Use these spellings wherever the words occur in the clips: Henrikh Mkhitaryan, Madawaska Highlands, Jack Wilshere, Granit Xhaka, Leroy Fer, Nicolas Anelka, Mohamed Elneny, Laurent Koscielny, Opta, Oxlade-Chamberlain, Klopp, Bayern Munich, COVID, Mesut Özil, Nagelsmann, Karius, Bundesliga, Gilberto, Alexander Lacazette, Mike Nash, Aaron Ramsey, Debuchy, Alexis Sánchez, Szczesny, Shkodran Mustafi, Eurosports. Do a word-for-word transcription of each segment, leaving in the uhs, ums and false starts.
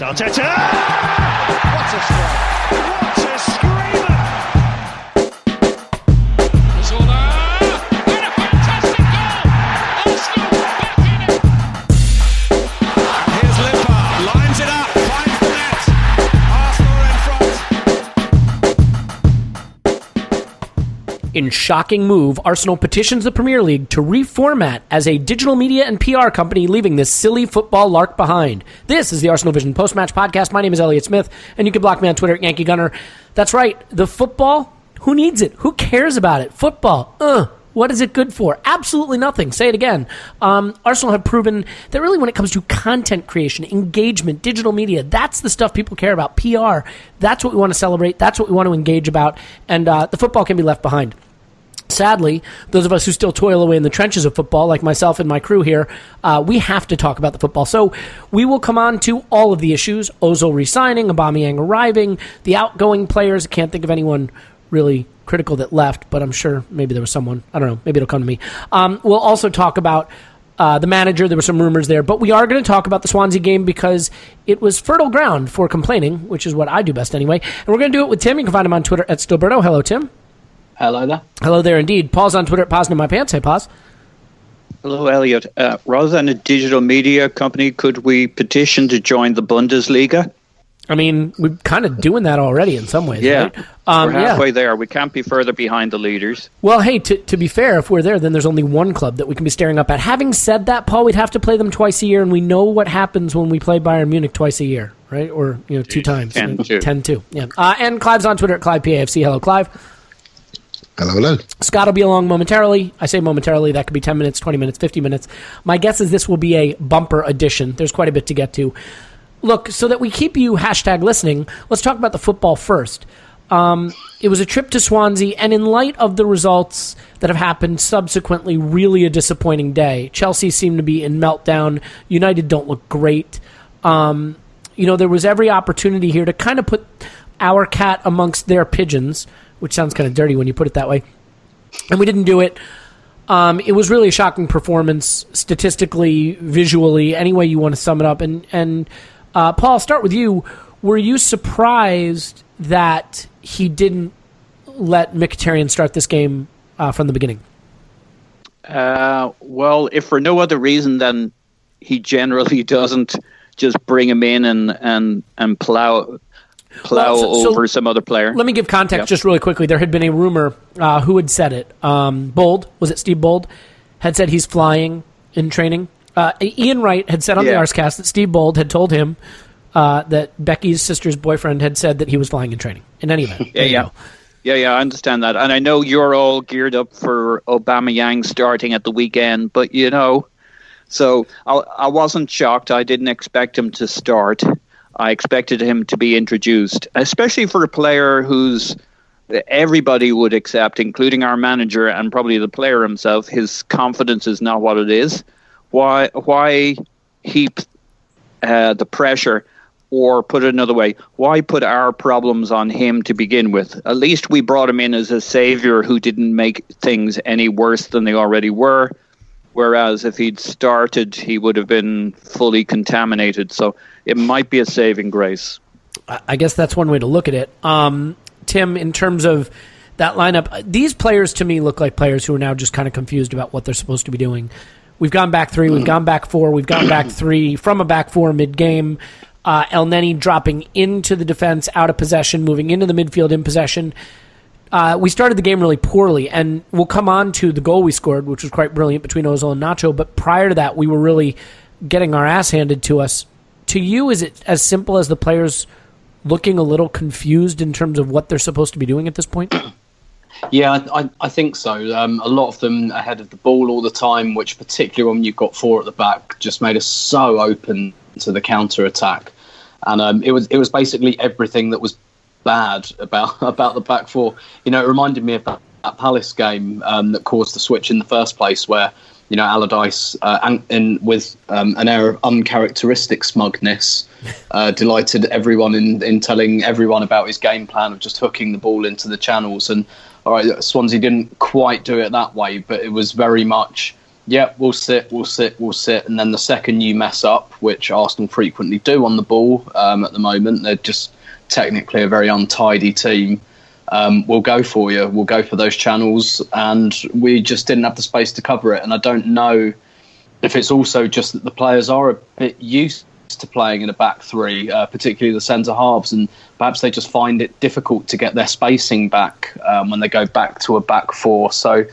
Arteta! What a strike! What a screamer! Zola! And a fantastic goal! Arsenal back in it! And here's Lippard, lines it up, finds the net! Arsenal in front! In shocking move, Arsenal petitions the Premier League to reformat as a digital media and P R company, leaving this silly football lark behind. This is the Arsenal Vision post-match podcast. My name is Elliot Smith, and you can block me on Twitter at Yankee Gunner. That's right. The football, who needs it? Who cares about it? Football, uh, what is it good for? Absolutely nothing. Say it again. Um, Arsenal have proven that really when it comes to content creation, engagement, digital media, that's the stuff people care about. P R, that's what we want to celebrate. That's what we want to engage about. And uh, the football can be left behind. Sadly, those of us who still toil away in the trenches of football, like myself and my crew here, uh, we have to talk about the football. So we will come on to all of the issues. Ozil resigning, Aubameyang arriving, the outgoing players. I can't think of anyone really critical that left, but I'm sure maybe there was someone. I don't know. Maybe it'll come to me. Um, we'll also talk about Uh, the manager. There were some rumors there, but we are going to talk about the Swansea game because it was fertile ground for complaining, which is what I do best anyway. And we're going to do it with Tim. You can find him on Twitter at Stilberto. Hello, Tim. Hello there. Hello there, indeed. Paul's on Twitter at Paws in My Pants. Hey, Paws. Hello, Elliot. Uh, rather than a digital media company, could we petition to join the Bundesliga? I mean, we're kind of doing that already in some ways, yeah. Right? Um, we're halfway yeah. there. We can't be further behind the leaders. Well, hey, to, to be fair, if we're there, then there's only one club that we can be staring up at. Having said that, Paul, we'd have to play them twice a year, and we know what happens when we play Bayern Munich twice a year, right? Or, you know, two times. ten two. ten two, yeah. Uh, and Clive's on Twitter at ClivePAFC. Hello, Clive. Hello, hello. Scott will be along momentarily. I say momentarily. That could be ten minutes, twenty minutes, fifty minutes. My guess is this will be a bumper edition. There's quite a bit to get to. Look, so that we keep you hashtag listening, let's talk about the football first. Um, it was a trip to Swansea, and in light of the results that have happened subsequently, really a disappointing day. Chelsea seemed to be in meltdown. United don't look great. Um, you know, there was every opportunity here to kind of put our cat amongst their pigeons, which sounds kind of dirty when you put it that way, and we didn't do it. Um, it was really a shocking performance, statistically, visually, any way you want to sum it up, and and... Uh, Paul, I'll start with you. Were you surprised that he didn't let Mkhitaryan start this game uh, from the beginning? Uh, well, if for no other reason than he generally doesn't just bring him in and and, and plow, plow well, so, over so some other player. Let me give context yep. just really quickly. There had been a rumor. Uh, who had said it? Um, Bold. Was it Steve Bold? Had said he's flying in training. Uh, Ian Wright had said on yeah. the Arscast that Steve Bold had told him uh, that Becky's sister's boyfriend had said that he was flying in training. In any event, yeah, yeah. Yeah, yeah, I understand that. And I know you're all geared up for Aubameyang starting at the weekend, but, you know, so I, I wasn't shocked. I didn't expect him to start. I expected him to be introduced, especially for a player who's everybody would accept, including our manager and probably the player himself. His confidence is not what it is. Why, why heap uh, the pressure? Or put it another way, why put our problems on him to begin with? At least we brought him in as a saviour who didn't make things any worse than they already were. Whereas if he'd started, he would have been fully contaminated. So it might be a saving grace. I guess that's one way to look at it. Um, Tim, in terms of that lineup, these players to me look like players who are now just kind of confused about what they're supposed to be doing. We've gone back three, we've gone back four, we've gone back three from a back four mid-game. Uh, Elneny dropping into the defense, out of possession, moving into the midfield in possession. Uh, we started the game really poorly, and we'll come on to the goal we scored, which was quite brilliant between Ozil and Nacho, but prior to that, we were really getting our ass handed to us. To you, is it as simple as the players looking a little confused in terms of what they're supposed to be doing at this point? Yeah, I, I think so. Um, a lot of them ahead of the ball all the time, which particularly when you've got four at the back, just made us so open to the counter-attack. And um, it was it was basically everything that was bad about about the back four. You know, it reminded me of that, that Palace game um, that caused the switch in the first place where, you know, Allardyce, uh, and, and with um, an air of uncharacteristic smugness, uh, delighted everyone in, in telling everyone about his game plan of just hooking the ball into the channels. And, all right, Swansea didn't quite do it that way, but it was very much, yeah, we'll sit, we'll sit, we'll sit. And then the second you mess up, which Arsenal frequently do on the ball um, at the moment, they're just technically a very untidy team, um, we'll go for you. We'll go for those channels. And we just didn't have the space to cover it. And I don't know if it's also just that the players are a bit used to playing in a back three, uh, particularly the centre-halves, and perhaps they just find it difficult to get their spacing back um, when they go back to a back four. So...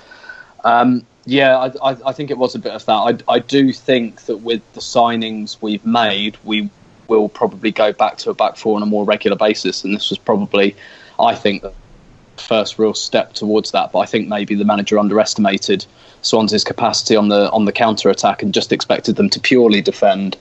Um, Yeah, I, I think it was a bit of that. I, I do think that with the signings we've made, we will probably go back to a back four on a more regular basis. And this was probably, I think, the first real step towards that. But I think maybe the manager underestimated Swansea's capacity on the on the counter-attack and just expected them to purely defend,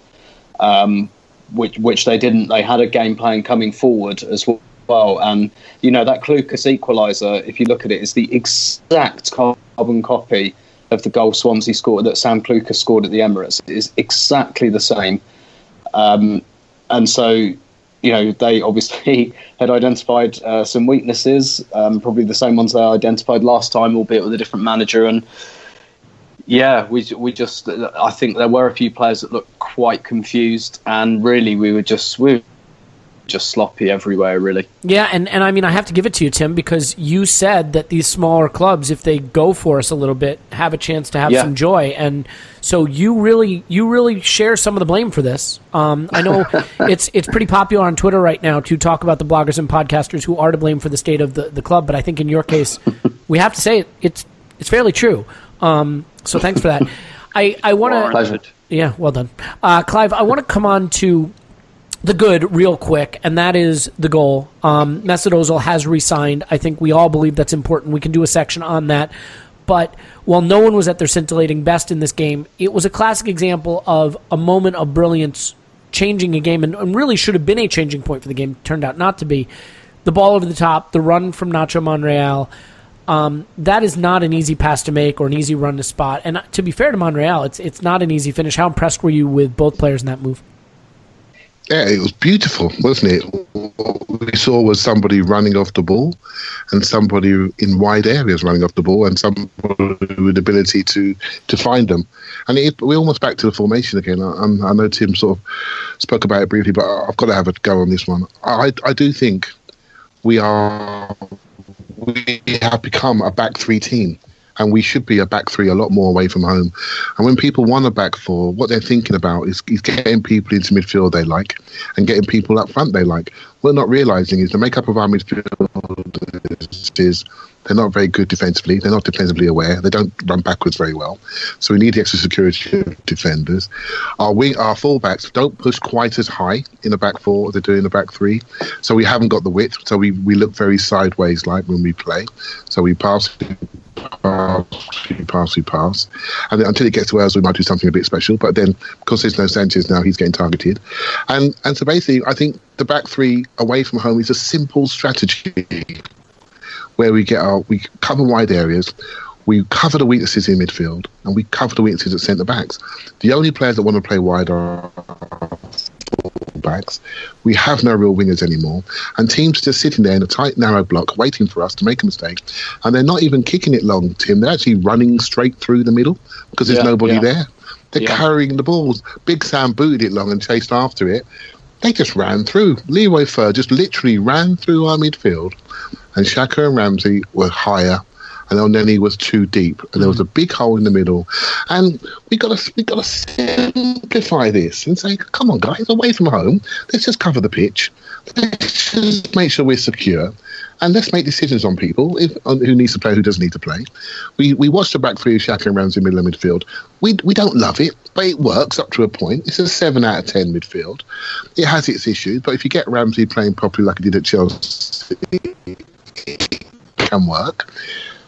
um, which which they didn't. They had a game plan coming forward as well. And, you know, that Clucas equaliser, if you look at it, is the exact carbon copy of the goal Swansea scored, that Sam Clucas scored at the Emirates. It is exactly the same. Um, and so, you know, they obviously had identified uh, some weaknesses, um, probably the same ones they identified last time, albeit with a different manager. And yeah, we we just, I think there were a few players that looked quite confused, and really we were just, we were just sloppy everywhere, really. Yeah, and, and I mean, I have to give it to you, Tim, because you said that these smaller clubs, if they go for us a little bit, have a chance to have yeah. some joy. And so you really you really share some of the blame for this. Um, I know it's it's pretty popular on Twitter right now to talk about the bloggers and podcasters who are to blame for the state of the, the club, but I think in your case, we have to say it, it's it's fairly true. Um, so thanks for that. I, I want to... Pleasure. Yeah, well done. Uh, Clive, I want to come on to... the good real quick, and that is the goal. Um, Mesut Ozil has re-signed. I think we all believe that's important. We can do a section on that. But while no one was at their scintillating best in this game, it was a classic example of a moment of brilliance changing a game, and, and really should have been a changing point for the game. Turned out not to be. The ball over the top, the run from Nacho Monreal, um, that is not an easy pass to make or an easy run to spot. And to be fair to Monreal, it's it's not an easy finish. How impressed were you with both players in that move? Yeah, it was beautiful, wasn't it? What we saw was somebody running off the ball, and somebody in wide areas running off the ball, and somebody with the ability to, to find them. And it, we're almost back to the formation again. I, I know Tim sort of spoke about it briefly, but I've got to have a go on this one. I, I do think we are we have become a back three team. And we should be a back three a lot more away from home. And when people want a back four, what they're thinking about is, is getting people into midfield they like and getting people up front they like. What we're not realising is the makeup of our midfield is is they're not very good defensively. They're not defensively aware. They don't run backwards very well. So we need the extra security of defenders. Our wing, our fullbacks don't push quite as high in the back four as they do in the back three. So we haven't got the width. So we, we look very sideways like when we play. So we pass, pass, we pass, we pass. And then until it gets to us, we might do something a bit special. But then, because there's no Sanchez now, he's getting targeted. And, and so basically, I think the back three away from home is a simple strategy, where we get our, we cover wide areas, we cover the weaknesses in midfield, and we cover the weaknesses at centre backs. The only players that want to play wide are backs. We have no real wingers anymore, and teams are just sitting there in a tight, narrow block, waiting for us to make a mistake. And they're not even kicking it long, Tim. They're actually running straight through the middle because there's yeah, nobody yeah. there. They're yeah. carrying the balls. Big Sam booted it long and chased after it. They just ran through. Leroy Fer just literally ran through our midfield. And Xhaka and Ramsey were higher, and Elneny was too deep, and there was a big hole in the middle. And we got to we got to simplify this and say, come on, guys, away from home, let's just cover the pitch, let's just make sure we're secure, and let's make decisions on people if, on who needs to play, who doesn't need to play. We we watched the back three of Xhaka and Ramsey in middle of midfield. We we don't love it, but it works up to a point. It's a seven out of ten midfield. It has its issues, but if you get Ramsey playing properly like he did at Chelsea, can work.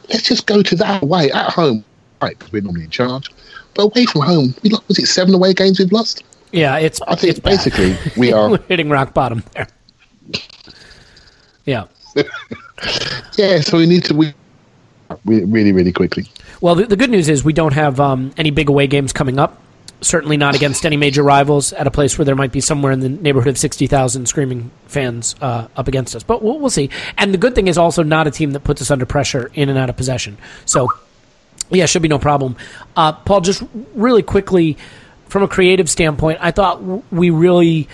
Let's just go to that way at home, right? Because we're normally in charge. But away from home, we lost, was it seven away games we've lost? Yeah, it's. I think it's basically we are we're hitting rock bottom there. Yeah. yeah, so we need to win really, really quickly. Well, the, the good news is we don't have um, any big away games coming up. Certainly not against any major rivals at a place where there might be somewhere in the neighborhood of sixty thousand screaming fans uh, up against us. But we'll, we'll see. And the good thing is also not a team that puts us under pressure in and out of possession. So, yeah, should be no problem. Uh, Paul, just really quickly, from a creative standpoint, I thought we really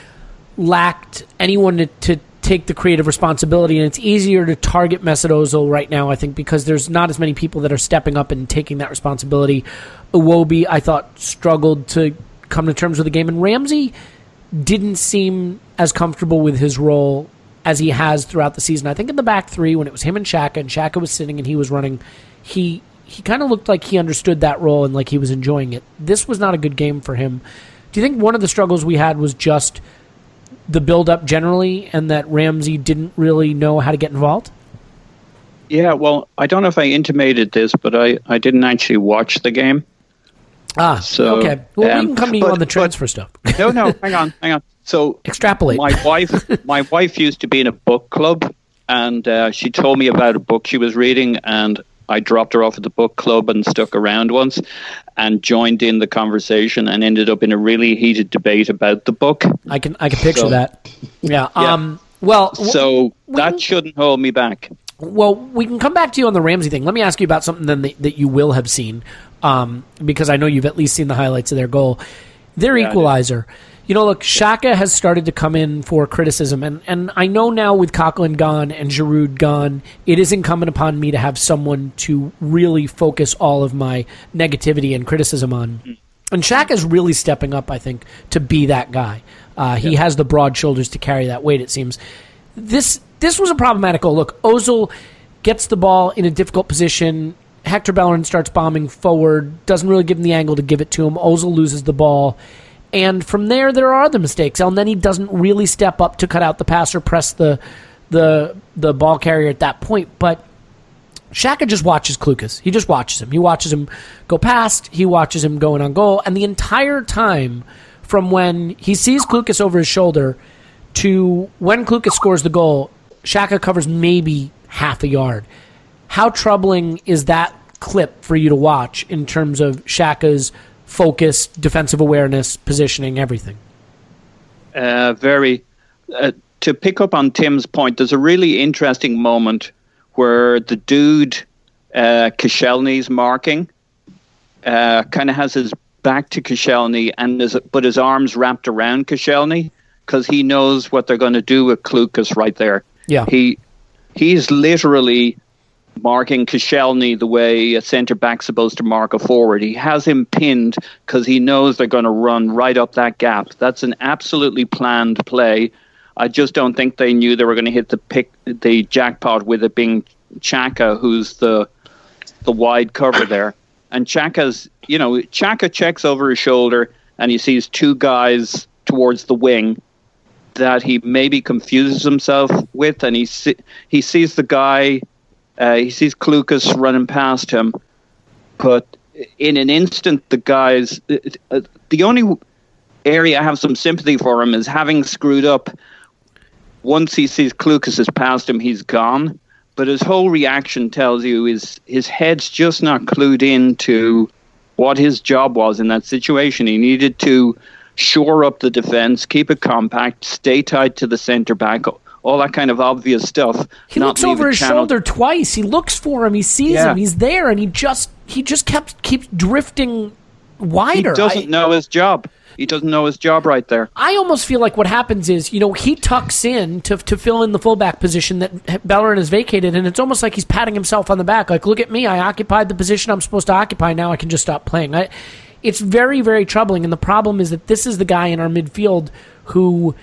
lacked anyone to, to take the creative responsibility. And it's easier to target Mesut Ozil right now, I think, because there's not as many people that are stepping up and taking that responsibility. Iwobi, I thought, struggled to come to terms with the game. And Ramsey didn't seem as comfortable with his role as he has throughout the season. I think in the back three, when it was him and Xhaka, and Xhaka was sitting and he was running, he he kind of looked like he understood that role and like he was enjoying it. This was not a good game for him. Do you think one of the struggles we had was just the build-up generally and that Ramsey didn't really know how to get involved? Yeah, well, I don't know if I intimated this, but I, I didn't actually watch the game. Ah, so, okay. Well, um, we can come to you but, on the transfer but, stuff. no, no, hang on, hang on. So extrapolate. My wife, my wife used to be in a book club, and uh, she told me about a book she was reading, and I dropped her off at the book club and stuck around once and joined in the conversation and ended up in a really heated debate about the book. I can I can picture so, that. Yeah. yeah. Um. Well. So we, that shouldn't hold me back. Well, we can come back to you on the Ramsey thing. Let me ask you about something then that, that you will have seen. Um, because I know you've at least seen the highlights of their goal. Their yeah, equalizer. You know, look, Xhaka has started to come in for criticism, and, and I know now with Coquelin gone and Giroud gone, it is incumbent upon me to have someone to really focus all of my negativity and criticism on. And Xhaka's really stepping up, I think, to be that guy. Uh, he yeah. has the broad shoulders to carry that weight, it seems. This, this was a problematic goal. Look, Ozil gets the ball in a difficult position. Hector Bellerin starts bombing forward, doesn't really give him the angle to give it to him. Ozil loses the ball. And from there, there are the mistakes. Elneny doesn't really step up to cut out the pass or press the the the ball carrier at that point. But Xhaka just watches Clucas. He just watches him. He watches him go past. He watches him going on goal. And the entire time from when he sees Clucas over his shoulder to when Clucas scores the goal, Xhaka covers maybe half a yard. How troubling is that clip for you to watch in terms of Xhaka's focus, defensive awareness, positioning, everything? Uh, very. Uh, to pick up on Tim's point, there's a really interesting moment where the dude uh, Koscielny's marking uh, kind of has his back to Koscielny, and his, but his arms wrapped around Koscielny because he knows what they're going to do with Clucas right there. Yeah, he he's literally marking Koscielny the way a centre-back's supposed to mark a forward. He has him pinned because he knows they're going to run right up that gap. That's an absolutely planned play. I just don't think they knew they were going to hit the pick, the jackpot with it being Xhaka, who's the the wide cover there. And Xhaka's, you know, Xhaka checks over his shoulder and he sees two guys towards the wing that he maybe confuses himself with, and he see, he sees the guy, uh, he sees Clucas running past him, but in an instant, the guys, uh, the only area I have some sympathy for him is having screwed up. Once he sees Clucas is past him, he's gone. But his whole reaction tells you is his head's just not clued in to what his job was in that situation. He needed to shore up the defense, keep it compact, stay tight to the centre back, all that kind of obvious stuff. He not looks over his channel. shoulder twice. He looks for him. He sees yeah. him. He's there, and he just he just kept keeps drifting wider. He doesn't I, know his job. He doesn't know his job right there. I almost feel like what happens is, you know, he tucks in to to fill in the fullback position that Bellerin has vacated, and it's almost like he's patting himself on the back, like, look at me, I occupied the position I'm supposed to occupy, now I can just stop playing. I, it's very, very troubling, and the problem is that this is the guy in our midfield who,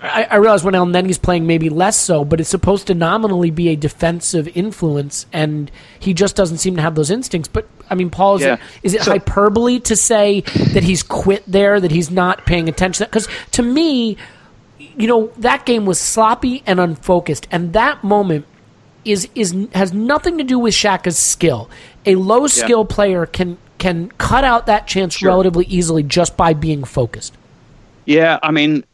I, I realize when Elneny's playing maybe less so, but it's supposed to nominally be a defensive influence, and he just doesn't seem to have those instincts. But, I mean, Paul, is yeah. it, is it so, hyperbole to say that he's quit there, that he's not paying attention? Because to me, you know, that game was sloppy and unfocused, and that moment is is has nothing to do with Xhaka's skill. A low-skill yeah. player can, can cut out that chance sure. relatively easily just by being focused. Yeah, I mean...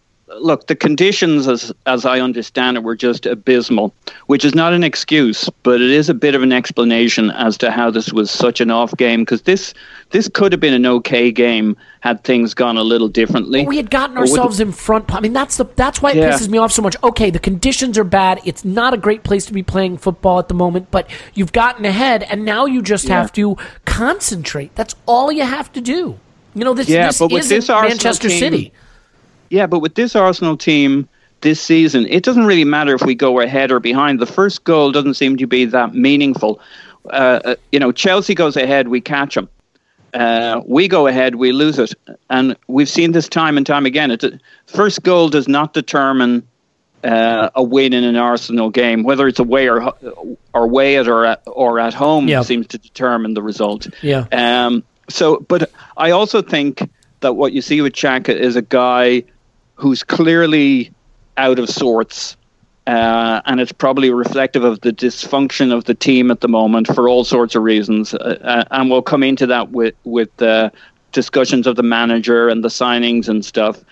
Look, the conditions, as as I understand it, were just abysmal, which is not an excuse, but it is a bit of an explanation as to how this was such an off game, because this, this could have been an okay game had things gone a little differently. But we had gotten ourselves in front. I mean, that's the that's why it yeah. pisses me off so much. Okay, the conditions are bad. It's not a great place to be playing football at the moment, but you've gotten ahead, and now you just yeah. have to concentrate. That's all you have to do. You know, this, yeah, this isn't this Manchester team, City. Yeah, but with this Arsenal team this season, it doesn't really matter if we go ahead or behind. The first goal doesn't seem to be that meaningful. Uh, you know, Chelsea goes ahead, we catch them. Uh, we go ahead, we lose it. And we've seen this time and time again. It's a, first goal does not determine uh, a win in an Arsenal game. Whether it's away or, or away at or, at, or at home yeah. seems to determine the result. Yeah. Um, so, but I also think that what you see with Xhaka is a guy who's clearly out of sorts, uh, and it's probably reflective of the dysfunction of the team at the moment for all sorts of reasons. Uh, uh, and we'll come into that with with uh, discussions of the manager and the signings and stuff.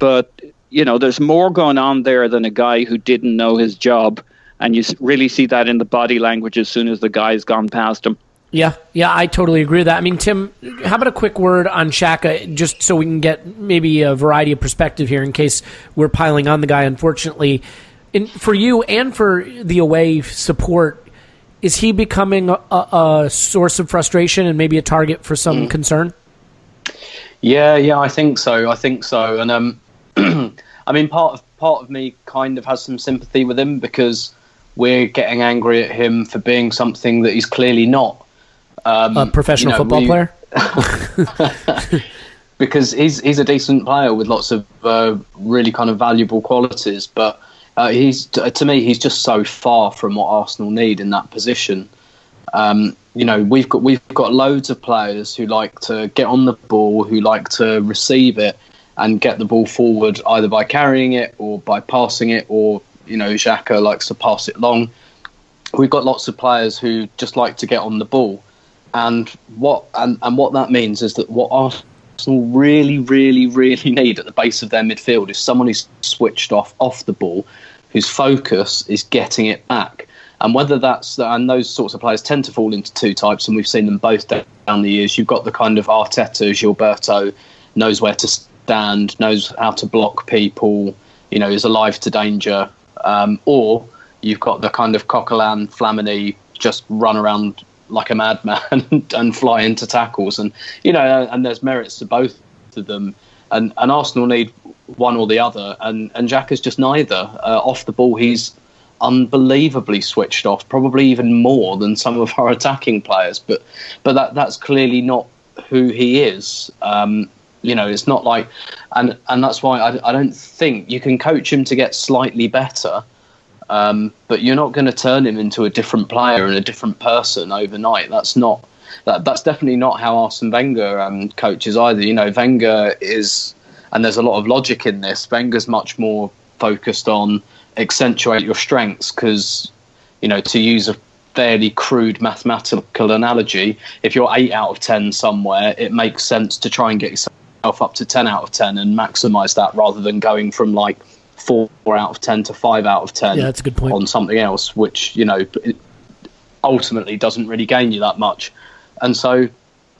But, you know, there's more going on there than a guy who didn't know his job, and you really see that in the body language as soon as the guy's gone past him. Yeah, yeah, I totally agree with that. I mean, Tim, how about a quick word on Xhaka, just so we can get maybe a variety of perspective here in case we're piling on the guy, unfortunately. In, for you and for the away support, is he becoming a, a, a source of frustration and maybe a target for some mm. concern? Yeah, yeah, I think so. I think so. And, um, I mean, part of, part of me kind of has some sympathy with him because we're getting angry at him for being something that he's clearly not. Um, a professional you know, football we, player? Because he's he's a decent player with lots of uh, really kind of valuable qualities, but uh, he's to me he's just so far from what Arsenal need in that position. Um, you know, we've got we've got loads of players who like to get on the ball, who like to receive it and get the ball forward either by carrying it or by passing it, or you know, Xhaka likes to pass it long. We've got lots of players who just like to get on the ball. And what and, and what that means is that what Arsenal really, really, really need at the base of their midfield is someone who's switched off off the ball, whose focus is getting it back. And whether that's and those sorts of players tend to fall into two types, and we've seen them both down the years. You've got the kind of Arteta, Gilberto, knows where to stand, knows how to block people, you know, is alive to danger. Um, or you've got the kind of Coquelin, Flamini, just run around like a madman and fly into tackles, and you know, and there's merits to both of them, and and Arsenal need one or the other, and and Xhaka's just neither. Uh, off the ball, he's unbelievably switched off, probably even more than some of our attacking players. But but that that's clearly not who he is. Um, you know, it's not like, and and that's why I, I don't think you can coach him to get slightly better. Um, but you're not going to turn him into a different player and a different person overnight. That's not that. That's definitely not how Arsene Wenger um, coaches either. You know, Wenger is, and there's a lot of logic in this. Wenger's much more focused on accentuate your strengths because, you know, to use a fairly crude mathematical analogy, if you're eight out of ten somewhere, it makes sense to try and get yourself up to ten out of ten and maximise that rather than going from like four out of ten to five out of ten. Yeah, that's a good point. On something else, which, you know, ultimately doesn't really gain you that much. And so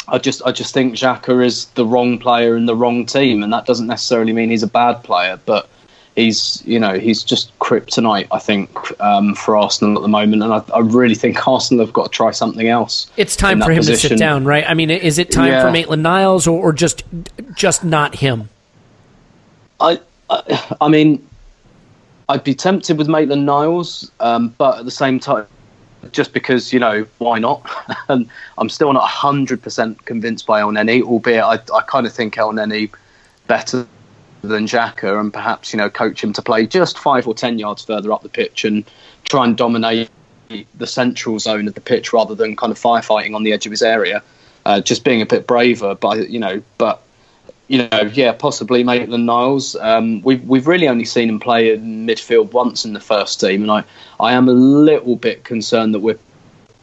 I just I just think Xhaka is the wrong player in the wrong team, and that doesn't necessarily mean he's a bad player, but he's, you know, he's just kryptonite, I think, um, for Arsenal at the moment. And I, I really think Arsenal have got to try something else. It's time for him position. to sit down, right? I mean, is it time yeah. for Maitland-Niles or, or just just not him? I, I, I mean, I'd be tempted with Maitland-Niles, um, but at the same time, just because, you know, why not? And I'm still not one hundred percent convinced by Elneny, albeit I, I kind of think Elneny better than Xhaka, and perhaps, you know, coach him to play just five or ten yards further up the pitch and try and dominate the central zone of the pitch rather than kind of firefighting on the edge of his area, uh, just being a bit braver. But you know, but you know, yeah, possibly Maitland-Niles. Um, we've we've really only seen him play in midfield once in the first team, and I I am a little bit concerned that we're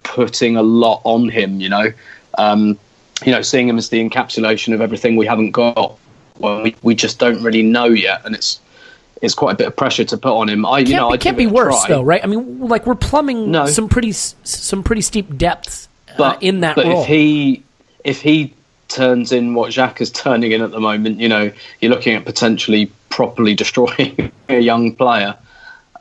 putting a lot on him. You know, um, you know, seeing him as the encapsulation of everything we haven't got. Well, we, we just don't really know yet, and it's it's quite a bit of pressure to put on him. I, you can't, know, I it can't be it worse try. though, right? I mean, like we're plumbing no. some pretty some pretty steep depths but, uh, in that but role. But if he if he turns in what Xhaka is turning in at the moment, you know, you're looking at potentially properly destroying a young player.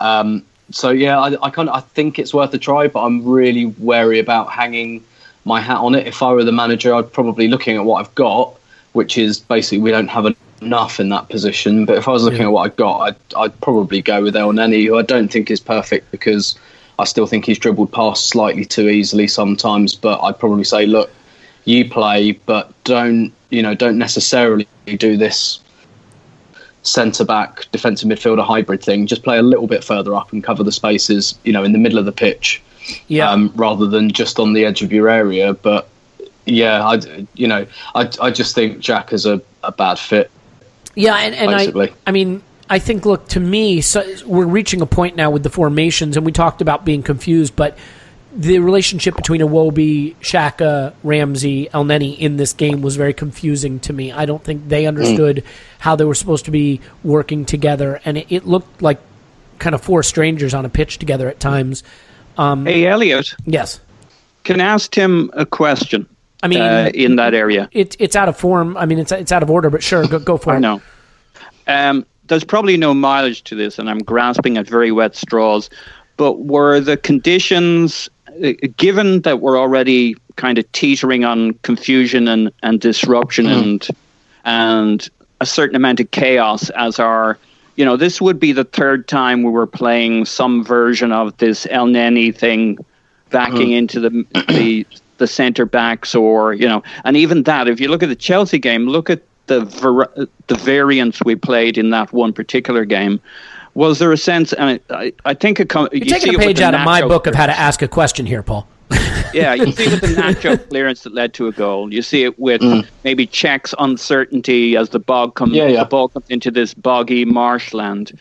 Um, so yeah, I, I kind of I think it's worth a try, but I'm really wary about hanging my hat on it. If I were the manager, I'd probably looking at what I've got, which is basically we don't have enough in that position. But if I was looking yeah. at what I got, I'd, I'd probably go with Elneny, who I don't think is perfect because I still think he's dribbled past slightly too easily sometimes. But I'd probably say, look, you play, but don't you know don't necessarily do this centre back, defensive midfielder hybrid thing. Just play a little bit further up and cover the spaces, you know, in the middle of the pitch, yeah. um, rather than just on the edge of your area, but. Yeah, I, you know, I, I just think Jack is a, a bad fit. Yeah, and, and I, I mean, I think, look, to me, so we're reaching a point now with the formations, and we talked about being confused, but the relationship between Iwobi, Xhaka, Ramsey, Elneny in this game was very confusing to me. I don't think they understood mm. how they were supposed to be working together, and it, it looked like kind of four strangers on a pitch together at times. Um, hey, Elliot. Yes. Can I ask Tim a question? I mean, uh, in that area, it, it's out of form. I mean, it's it's out of order, but sure, go, go for it. I know. Um, there's probably no mileage to this, and I'm grasping at very wet straws. But were the conditions, uh, given that we're already kind of teetering on confusion and, and disruption mm. and and a certain amount of chaos as our, you know, this would be the third time we were playing some version of this Elneny thing, backing mm. into the the. the centre-backs or, you know, and even that, if you look at the Chelsea game, look at the ver- the variance we played in that one particular game. Was there a sense, and I, I think... It com- You're you taking a page out of my book clearance. Of how to ask a question here, Paul. Yeah, you see with the Nacho clearance that led to a goal. You see it with mm. maybe Czech's uncertainty as the bog comes, yeah, yeah. the ball comes into this boggy marshland.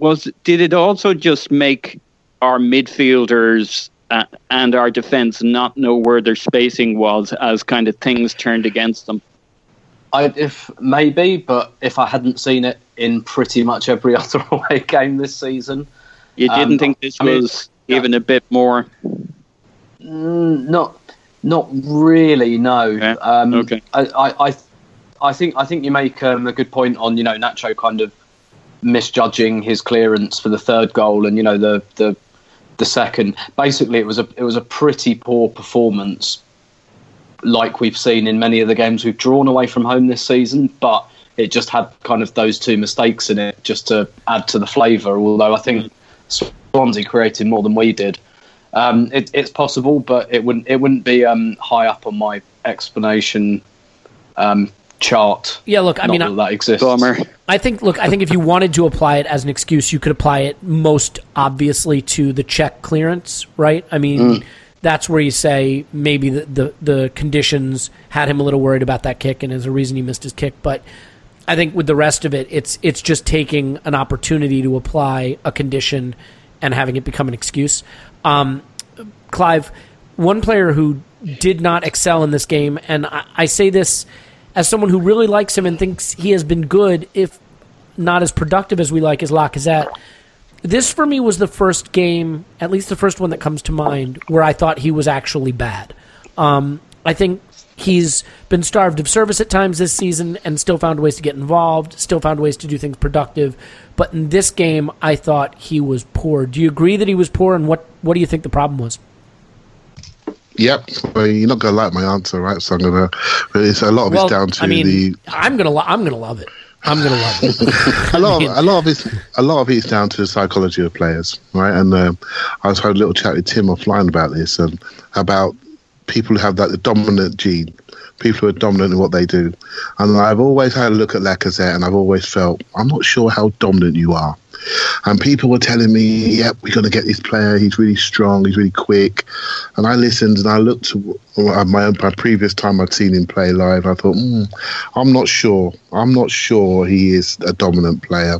Was Did it also just make our midfielders... Uh, and our defence not know where their spacing was as kind of things turned against them? I, if maybe, but if I hadn't seen it in pretty much every other away game this season. You didn't um, think this I was mean, even yeah. a bit more? Not, not really. No. Yeah. Um, okay. I, I, I, I think I think you make um, a good point on, you know, Nacho kind of misjudging his clearance for the third goal, and you know the the. The second, basically, it was a it was a pretty poor performance, like we've seen in many of the games we've drawn away from home this season. But it just had kind of those two mistakes in it, just to add to the flavour. Although I think Swansea created more than we did. Um, it, it's possible, but it wouldn't it wouldn't be um, high up on my explanation um, chart. Yeah, look, I mean, that, I, that exists. Bummer. I think, look, I think if you wanted to apply it as an excuse, you could apply it most obviously to the Czech clearance, right? I mean, mm. that's where you say maybe the, the, the conditions had him a little worried about that kick and is a reason he missed his kick. But I think with the rest of it, it's it's just taking an opportunity to apply a condition and having it become an excuse. Um, Clive, one player who did not excel in this game, and I, I say this as someone who really likes him and thinks he has been good, if not as productive as we like, is Lacazette. This, for me, was the first game, at least the first one that comes to mind, where I thought he was actually bad. Um, I think he's been starved of service at times this season and still found ways to get involved, still found ways to do things productive. But in this game, I thought he was poor. Do you agree that he was poor, and what, what do you think the problem was? Yep, well, you're not gonna like my answer, right? So I'm gonna. It's a lot of well, it's down to I mean, the. I'm gonna. Lo- I'm gonna love it. I'm gonna love it. a lot. Of, a lot of it's. A lot of it's down to the psychology of players, right? And uh, I was having a little chat with Tim offline about this and about people who have that the dominant gene, people who are dominant in what they do. And I've always had a look at Lacazette, and I've always felt I'm not sure how dominant you are. And people were telling me, yep, we're going to get this player. He's really strong. He's really quick. And I listened and I looked at my, my previous time I'd seen him play live. I thought, mm, I'm not sure. I'm not sure he is a dominant player.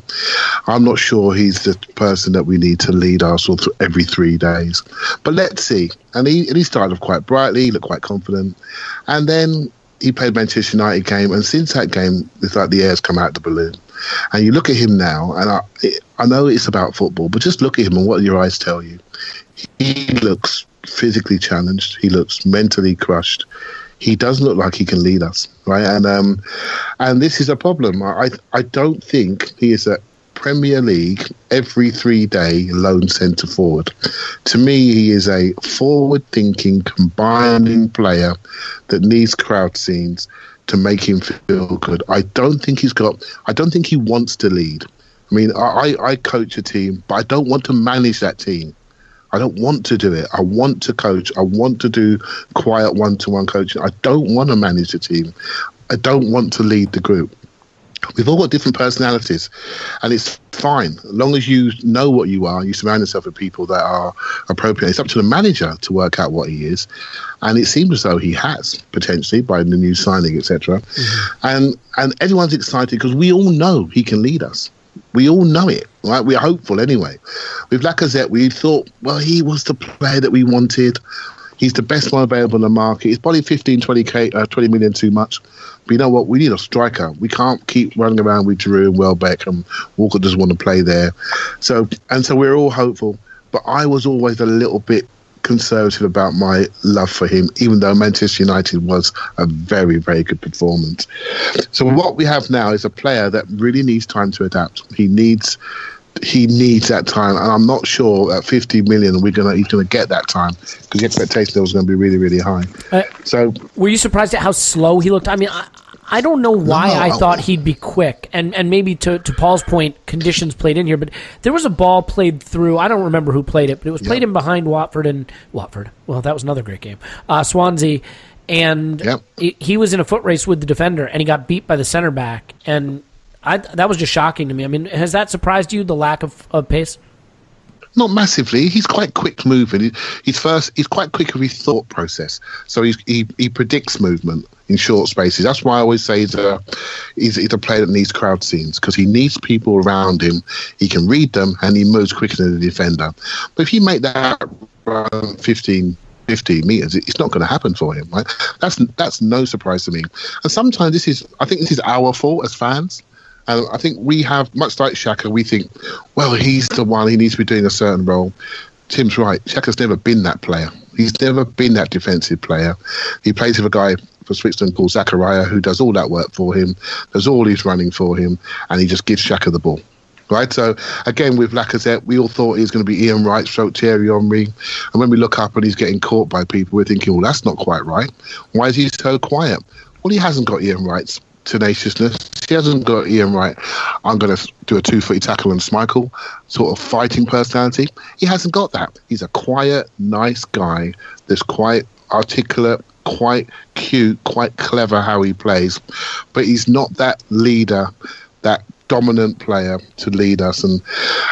I'm not sure he's the person that we need to lead Arsenal through every three days. But let's see. And he, and he started off quite brightly. He looked quite confident. And then he played Manchester United game. And since that game, it's like the air's come out of the balloon. And you look at him now, and I, I know it's about football, but just look at him and what your eyes tell you. He looks physically challenged. He looks mentally crushed. He doesn't look like he can lead us, right? And um, and this is a problem. I I don't think he is a Premier League every three-day lone centre forward. To me, he is a forward-thinking, combining player that needs crowd scenes to make him feel good. I don't think he's got. I don't think he wants to lead. I mean, I, I coach a team, but I don't want to manage that team. I don't want to do it. I want to coach. I want to do quiet one-to-one coaching. I don't want to manage the team. I don't want to lead the group. We've all got different personalities, and it's fine. As long as you know what you are, you surround yourself with people that are appropriate. It's up to the manager to work out what he is, and it seems as though he has, potentially, by the new signing, et cetera. Mm-hmm. And and everyone's excited because we all know he can lead us. We all know it, right? We're hopeful anyway. With Lacazette, we thought, well, he was the player that we wanted. He's the best one available on the market. It's probably fifteen, twenty K, uh, twenty million too much. But you know what? We need a striker. We can't keep running around with Giroud and Welbeck, and Walcott doesn't want to play there. So and so we're all hopeful. But I was always a little bit conservative about my love for him, even though Manchester United was a very, very good performance. So what we have now is a player that really needs time to adapt. He needs... He needs that time, and I'm not sure at fifty million we're gonna he's gonna get that time because the expectation level is gonna be really, really high. Uh, so, were you surprised at how slow he looked? I mean, I, I don't know why no, I oh. thought he'd be quick, and and maybe to, to Paul's point, conditions played in here. But there was a ball played through. I don't remember who played it, but it was played yep. in behind Watford and Watford. Well, that was another great game, uh, Swansea, and yep. he, he was in a foot race with the defender, and he got beat by the center back and. I, that was just shocking to me. I mean, has that surprised you, the lack of, of pace? Not massively. He's quite quick moving. He, he's first. He's quite quick with his thought process. So he's, he he predicts movement in short spaces. That's why I always say he's a, he's, he's a player that needs crowd scenes because he needs people around him. He can read them and he moves quicker than the defender. But if you make that run fifteen, fifty metres, it's not going to happen for him. Right? That's that's no surprise to me. And sometimes this is. I think this is our fault as fans. And I think we have, much like Xhaka, we think, well, he's the one, he needs to be doing a certain role. Tim's right. Xhaka's never been that player. He's never been that defensive player. He plays with a guy for Switzerland called Zakaria, who does all that work for him, does all his running for him, and he just gives Xhaka the ball. Right? So, again, with Lacazette, we all thought he was going to be Ian Wright, stroke Thierry Henry. And when we look up and he's getting caught by people, we're thinking, well, that's not quite right. Why is he so quiet? Well, he hasn't got Ian Wright's tenaciousness. He hasn't got Ian Wright, I'm going to do a two-footed tackle on Schmeichel, sort of fighting personality. He hasn't got that. He's a quiet, nice guy that's quite articulate, quite cute, quite clever how he plays, but he's not that leader, that dominant player to lead us, and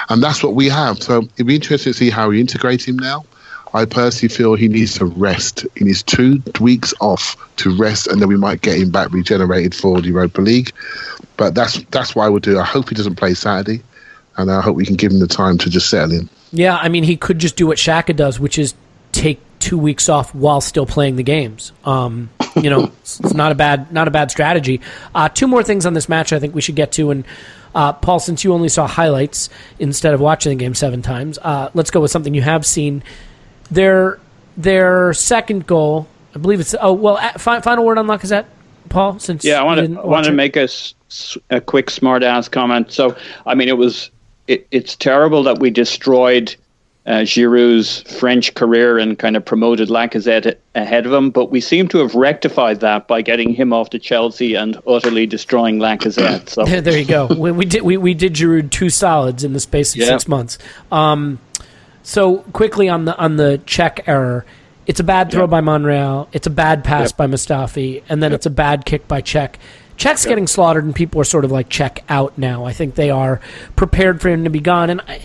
and that's what we have. So it'd be interesting to see how we integrate him now. I personally feel he needs to rest. He needs two weeks off to rest, and then we might get him back regenerated for the Europa League. But that's that's why I would do. I hope he doesn't play Saturday, and I hope we can give him the time to just settle in. Yeah, I mean, he could just do what Xhaka does, which is take two weeks off while still playing the games. Um, you know, it's not a bad not a bad strategy. Uh, two more things on this match I think we should get to, and uh, Paul, since you only saw highlights instead of watching the game seven times, uh, let's go with something you have seen. Their their second goal, I believe it's. Oh well, final word on Lacazette, Paul. Since yeah, I want to want to make a, a quick smart ass comment. So I mean, it was it, it's terrible that we destroyed uh, Giroud's French career and kind of promoted Lacazette ahead of him. But we seem to have rectified that by getting him off to Chelsea and utterly destroying Lacazette. So there you go. we, we did we, we did Giroud two solids in the space of yeah. six months. Um, So quickly on the on the Czech error, it's a bad throw yep. by Monreal, it's a bad pass yep. by Mustafi, and then yep. it's a bad kick by Czech. Czech's yep. getting slaughtered, and people are sort of like Czech out now. I think they are prepared for him to be gone. And I,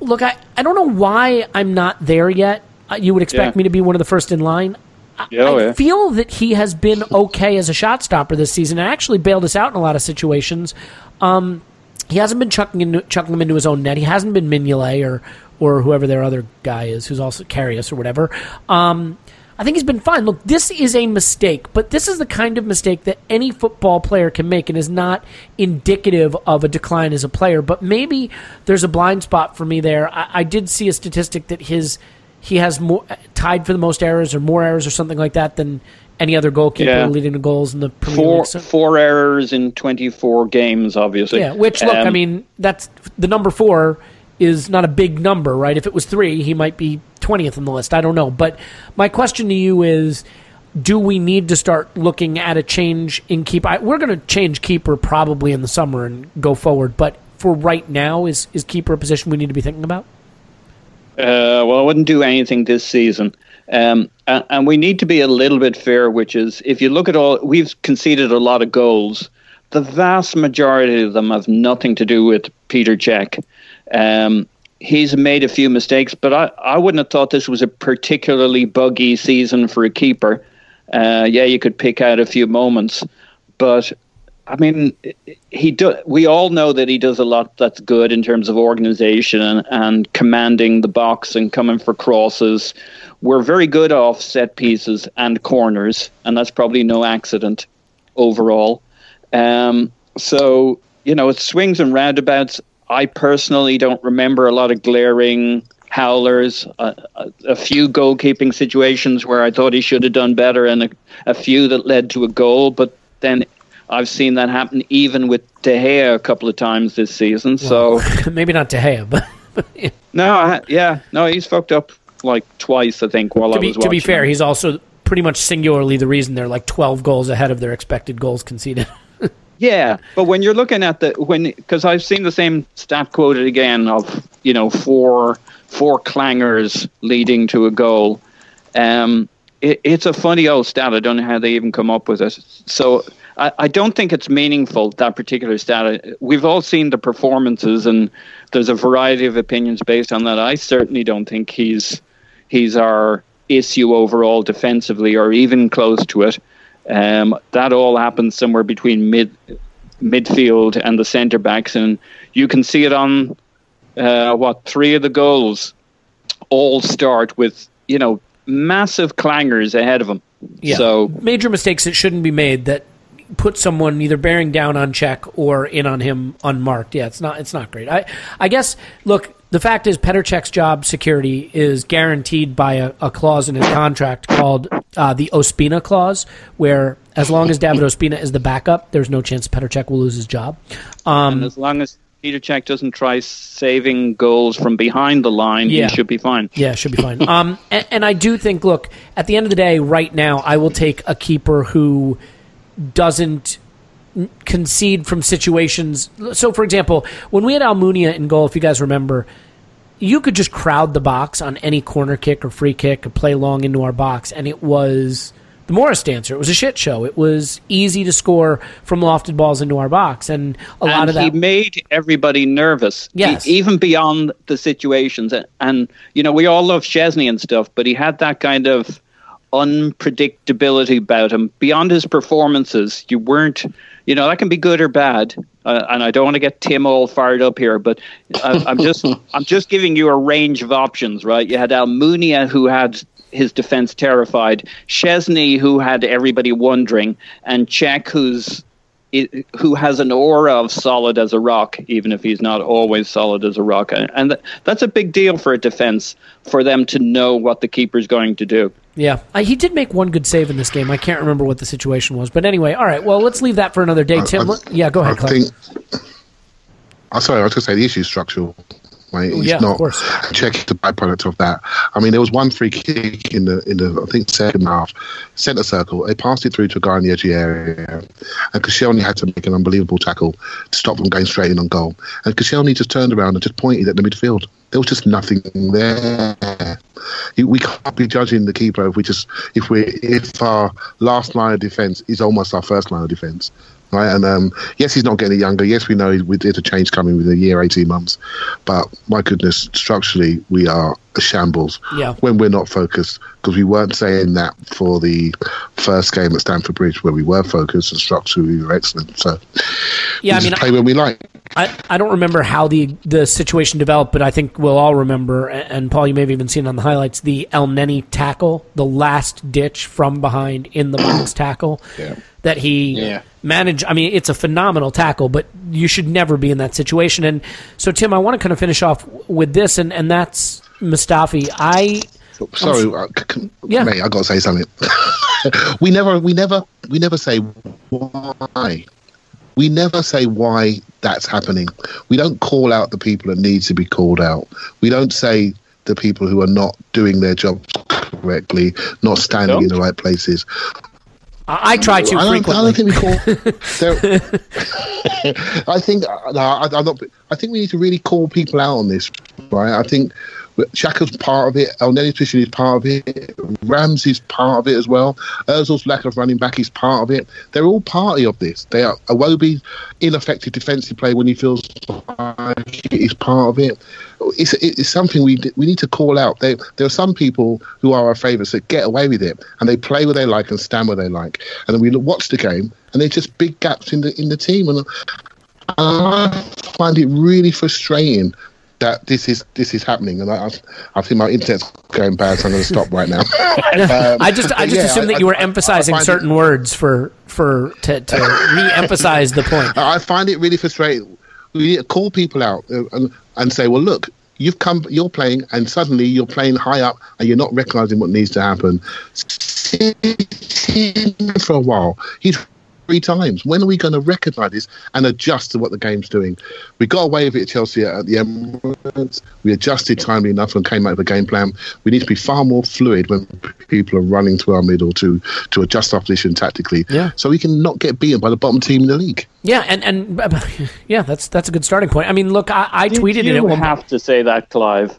look, I, I don't know why I'm not there yet. You would expect yeah. me to be one of the first in line. I, oh, yeah. I feel that he has been okay as a shot stopper this season, and actually bailed us out in a lot of situations. Um, he hasn't been chucking into, chucking them into his own net. He hasn't been Mignolet or or whoever their other guy is, who's also Karius or whatever. Um, I think he's been fine. Look, this is a mistake, but this is the kind of mistake that any football player can make and is not indicative of a decline as a player. But maybe there's a blind spot for me there. I, I did see a statistic that his he has more tied for the most errors or more errors or something like that than any other goalkeeper yeah. leading to goals in the Premier four, League. So, four errors in twenty-four games, obviously. Yeah, which, look, um, I mean, that's the number four is not a big number, right? If it was three, he might be twentieth on the list. I don't know. But my question to you is, do we need to start looking at a change in keeper? We're going to change keeper probably in the summer and go forward. But for right now, is, is keeper a position we need to be thinking about? Uh, well, I wouldn't do anything this season. Um, and, and we need to be a little bit fair, which is if you look at all, we've conceded a lot of goals. The vast majority of them have nothing to do with Petr Čech. Um, he's made a few mistakes, but I, I wouldn't have thought this was a particularly buggy season for a keeper. Uh, yeah, you could pick out a few moments, but I mean, he do, we all know that he does a lot that's good in terms of organization and, and commanding the box and coming for crosses. We're very good off set pieces and corners, and that's probably no accident overall. Um, so, you know, it's swings and roundabouts. I personally don't remember a lot of glaring howlers, uh, a, a few goalkeeping situations where I thought he should have done better, and a, a few that led to a goal. But then I've seen that happen even with De Gea a couple of times this season. Well, so maybe not De Gea, but... but yeah. No, I, yeah. No, he's fucked up like twice, I think, while to I be, was watching. To be fair, him. He's also pretty much singularly the reason they're like twelve goals ahead of their expected goals conceded. Yeah, but when you're looking at the when because I've seen the same stat quoted again of you know four four clangers leading to a goal. Um, it, it's a funny old stat. I don't know how they even come up with it. So I, I don't think it's meaningful, that particular stat. We've all seen the performances, and there's a variety of opinions based on that. I certainly don't think he's he's our issue overall defensively, or even close to it. Um, that all happens somewhere between mid midfield and the centre backs, and you can see it on uh, what three of the goals all start with you know massive clangers ahead of them. Yeah, so major mistakes that shouldn't be made that put someone either bearing down on Czech or in on him unmarked. Yeah, it's not it's not great. I I guess look. The fact is, Petr Cech's job security is guaranteed by a, a clause in his contract called uh, the Ospina clause, where as long as David Ospina is the backup, there's no chance Petr Cech will lose his job. Um, and as long as Petr Cech doesn't try saving goals from behind the line, yeah. he should be fine. Yeah, should be fine. um, and, and I do think, look, at the end of the day, right now, I will take a keeper who doesn't concede from situations. So, for example, when we had Almunia in goal, if you guys remember, you could just crowd the box on any corner kick or free kick or play long into our box, and it was the Morris dancer. It was a shit show. It was easy to score from lofted balls into our box, and a lot and of that. He made everybody nervous, yes. e- even beyond the situations. And, and you know, we all love Szczesny and stuff, but he had that kind of unpredictability about him beyond his performances. You weren't, you know, that can be good or bad. Uh, and I don't want to get Tim all fired up here, but I, I'm just, I'm just giving you a range of options, right? You had Almunia, who had his defense terrified, Szczesny, who had everybody wondering, and Czech, who's who has an aura of solid as a rock, even if he's not always solid as a rock. And th- that's a big deal for a defense, for them to know what the keeper's going to do. Yeah, I, he did make one good save in this game. I can't remember what the situation was. But anyway, all right, well, let's leave that for another day. I, Tim, I, yeah, go ahead, Clark. I think, oh, sorry, I was going to say the issue is structural. Like, it's yeah, not Czech the byproduct of that. I mean, there was one free kick in the in the I think second half, centre circle. They passed it through to a guy in the edge of the area, and Koscielny had to make an unbelievable tackle to stop them going straight in on goal. And Koscielny just turned around and just pointed at the midfield. There was just nothing there. We can't be judging the keeper if we just if we if our last line of defence is almost our first line of defence. Right? And um, yes, he's not getting younger. Yes, we know there's a change coming within a year, eighteen months. But my goodness, structurally, we are a shambles yeah. when we're not focused, because we weren't saying that for the first game at Stamford Bridge, where we were focused and structurally we were excellent. So yeah, we I just mean, play I, when we like. I, I don't remember how the, the situation developed, but I think we'll all remember, and, and Paul, you may have even seen it on the highlights, the Elneny tackle, the last ditch from behind in the box tackle. Yeah. That he yeah. managed. I mean, it's a phenomenal tackle, but you should never be in that situation. And so, Tim, I want to kind of finish off with this, and, and that's Mustafi. I sorry, was, uh, yeah. mate, I got to say something. we never, we never, we never say why. We never say why that's happening. We don't call out the people that need to be called out. We don't say the people who are not doing their job correctly, not standing no. in the right places. I try to frequently. I don't think we call. I think no, I, I'm not. I think we need to really call people out on this, right? I think Xhaka's part of it. Elneny's position is part of it. Ramsey's part of it as well. Ozil's lack of running back is part of it. They're all party of this. They are. Iwobi's ineffective defensive play when he feels like it is part of it. It's, it's something we we need to call out. They, there are some people who are our favourites that get away with it, and they play where they like and stand where they like. And then we watch the game, and there's just big gaps in the in the team, and I find it really frustrating that this is this is happening. And I I think my internet's going bad, so I'm going to stop right now. um, I just I just yeah, assumed that I, you were I, emphasising certain it, words for for to, to re-emphasise the point. I find it really frustrating. We need to call people out and, and say, well, look, you've come, you're playing, and suddenly you're playing high up, and you're not recognising what needs to happen. Sit for a while. He's three times. When are we going to recognise this and adjust to what the game's doing? We got away with it at Chelsea at the Emirates. We adjusted timely enough and came out with a game plan. We need to be far more fluid when people are running through our middle to to adjust our position tactically, yeah. so we can not get beaten by the bottom team in the league. Yeah, and, and yeah, that's that's a good starting point. I mean, look, I, I tweeted it. You have to say that, Clive.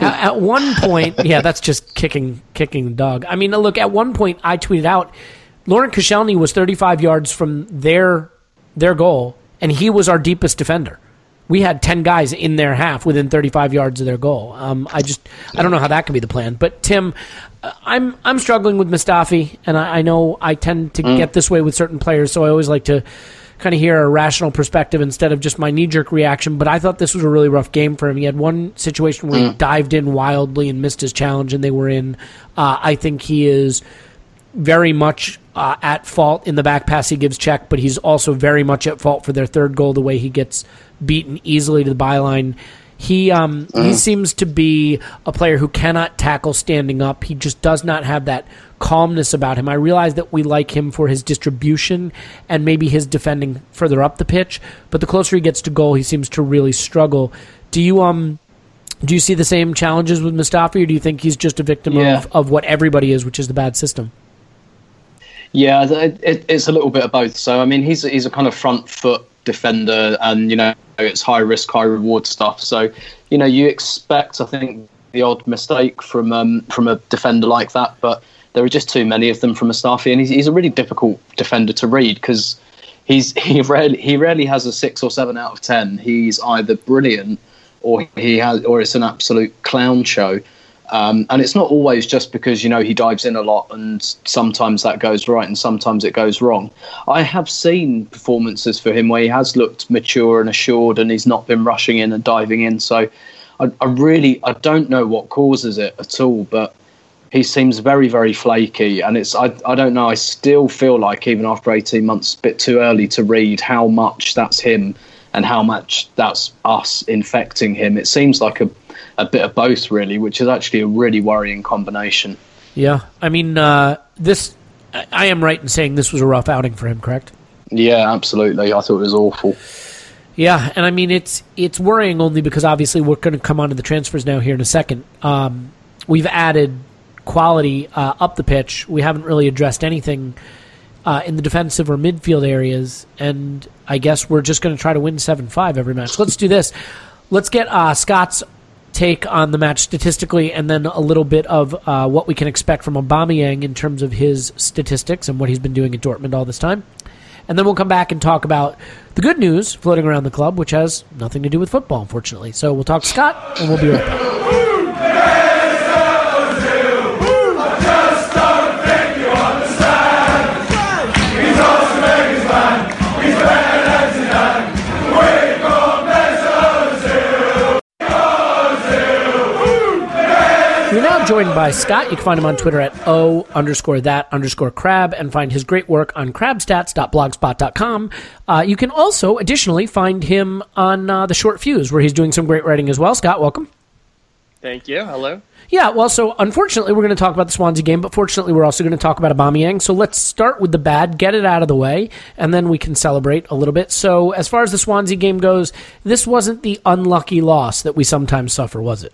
At one point, yeah, that's just kicking kicking the dog. I mean, look, at one point I tweeted out, Laurent Koscielny was thirty-five yards from their their goal, and he was our deepest defender. We had ten guys in their half within thirty-five yards of their goal. Um, I just I don't know how that could be the plan. But Tim, I'm I'm struggling with Mustafi, and I, I know I tend to mm. get this way with certain players, so I always like to kind of hear a rational perspective instead of just my knee-jerk reaction. But I thought this was a really rough game for him. He had one situation where mm. he dived in wildly and missed his challenge, and they were in. Uh, I think he is very much uh, at fault in the back pass he gives Czech, but he's also very much at fault for their third goal, the way he gets beaten easily to the byline. He um, uh-huh. he seems to be a player who cannot tackle standing up. He just does not have that calmness about him. I realize that we like him for his distribution and maybe his defending further up the pitch, but the closer he gets to goal, he seems to really struggle. Do you um do you see the same challenges with Mustafi, or do you think he's just a victim yeah. of, of what everybody is, which is the bad system? Yeah, it, it, it's a little bit of both. So, I mean, he's he's a kind of front foot defender, and you know, it's high risk, high reward stuff. So, you know, you expect, I think, the odd mistake from um, from a defender like that, but there are just too many of them from Mustafi, and he's, he's a really difficult defender to read because he's he rarely he rarely has a six or seven out of ten. He's either brilliant or he has or it's an absolute clown show. Um, and it's not always just because, you know, he dives in a lot and sometimes that goes right and sometimes it goes wrong. I have seen performances for him where he has looked mature and assured and he's not been rushing in and diving in. So I, I really, I don't know what causes it at all, but he seems very, very flaky. And it's, I, I don't know, I still feel like even after eighteen months, a bit too early to read how much that's him and how much that's us infecting him. It seems like a a bit of both, really, which is actually a really worrying combination. Yeah. I mean, uh, this, I am right in saying this was a rough outing for him, correct? Yeah, absolutely. I thought it was awful. Yeah, and I mean, it's it's worrying only because obviously we're going to come on to the transfers now here in a second. Um, we've added quality uh, up the pitch. We haven't really addressed anything uh, in the defensive or midfield areas, and I guess we're just going to try to win seven five every match. Let's do this. Let's get uh, Scott's take on the match statistically, and then a little bit of uh, what we can expect from Aubameyang in terms of his statistics and what he's been doing at Dortmund all this time. And then we'll come back and talk about the good news floating around the club, which has nothing to do with football, unfortunately. So we'll talk to Scott, and we'll be right back. Joined by Scott. You can find him on Twitter at O underscore that underscore crab and find his great work on crabstats dot blogspot dot com. Uh, you can also additionally find him on uh, The Short Fuse, where he's doing some great writing as well. Scott, welcome. Thank you. Hello. Yeah, well, so unfortunately we're going to talk about the Swansea game, but fortunately we're also going to talk about Aubameyang. So let's start with the bad, get it out of the way, and then we can celebrate a little bit. So as far as the Swansea game goes, this wasn't the unlucky loss that we sometimes suffer, was it?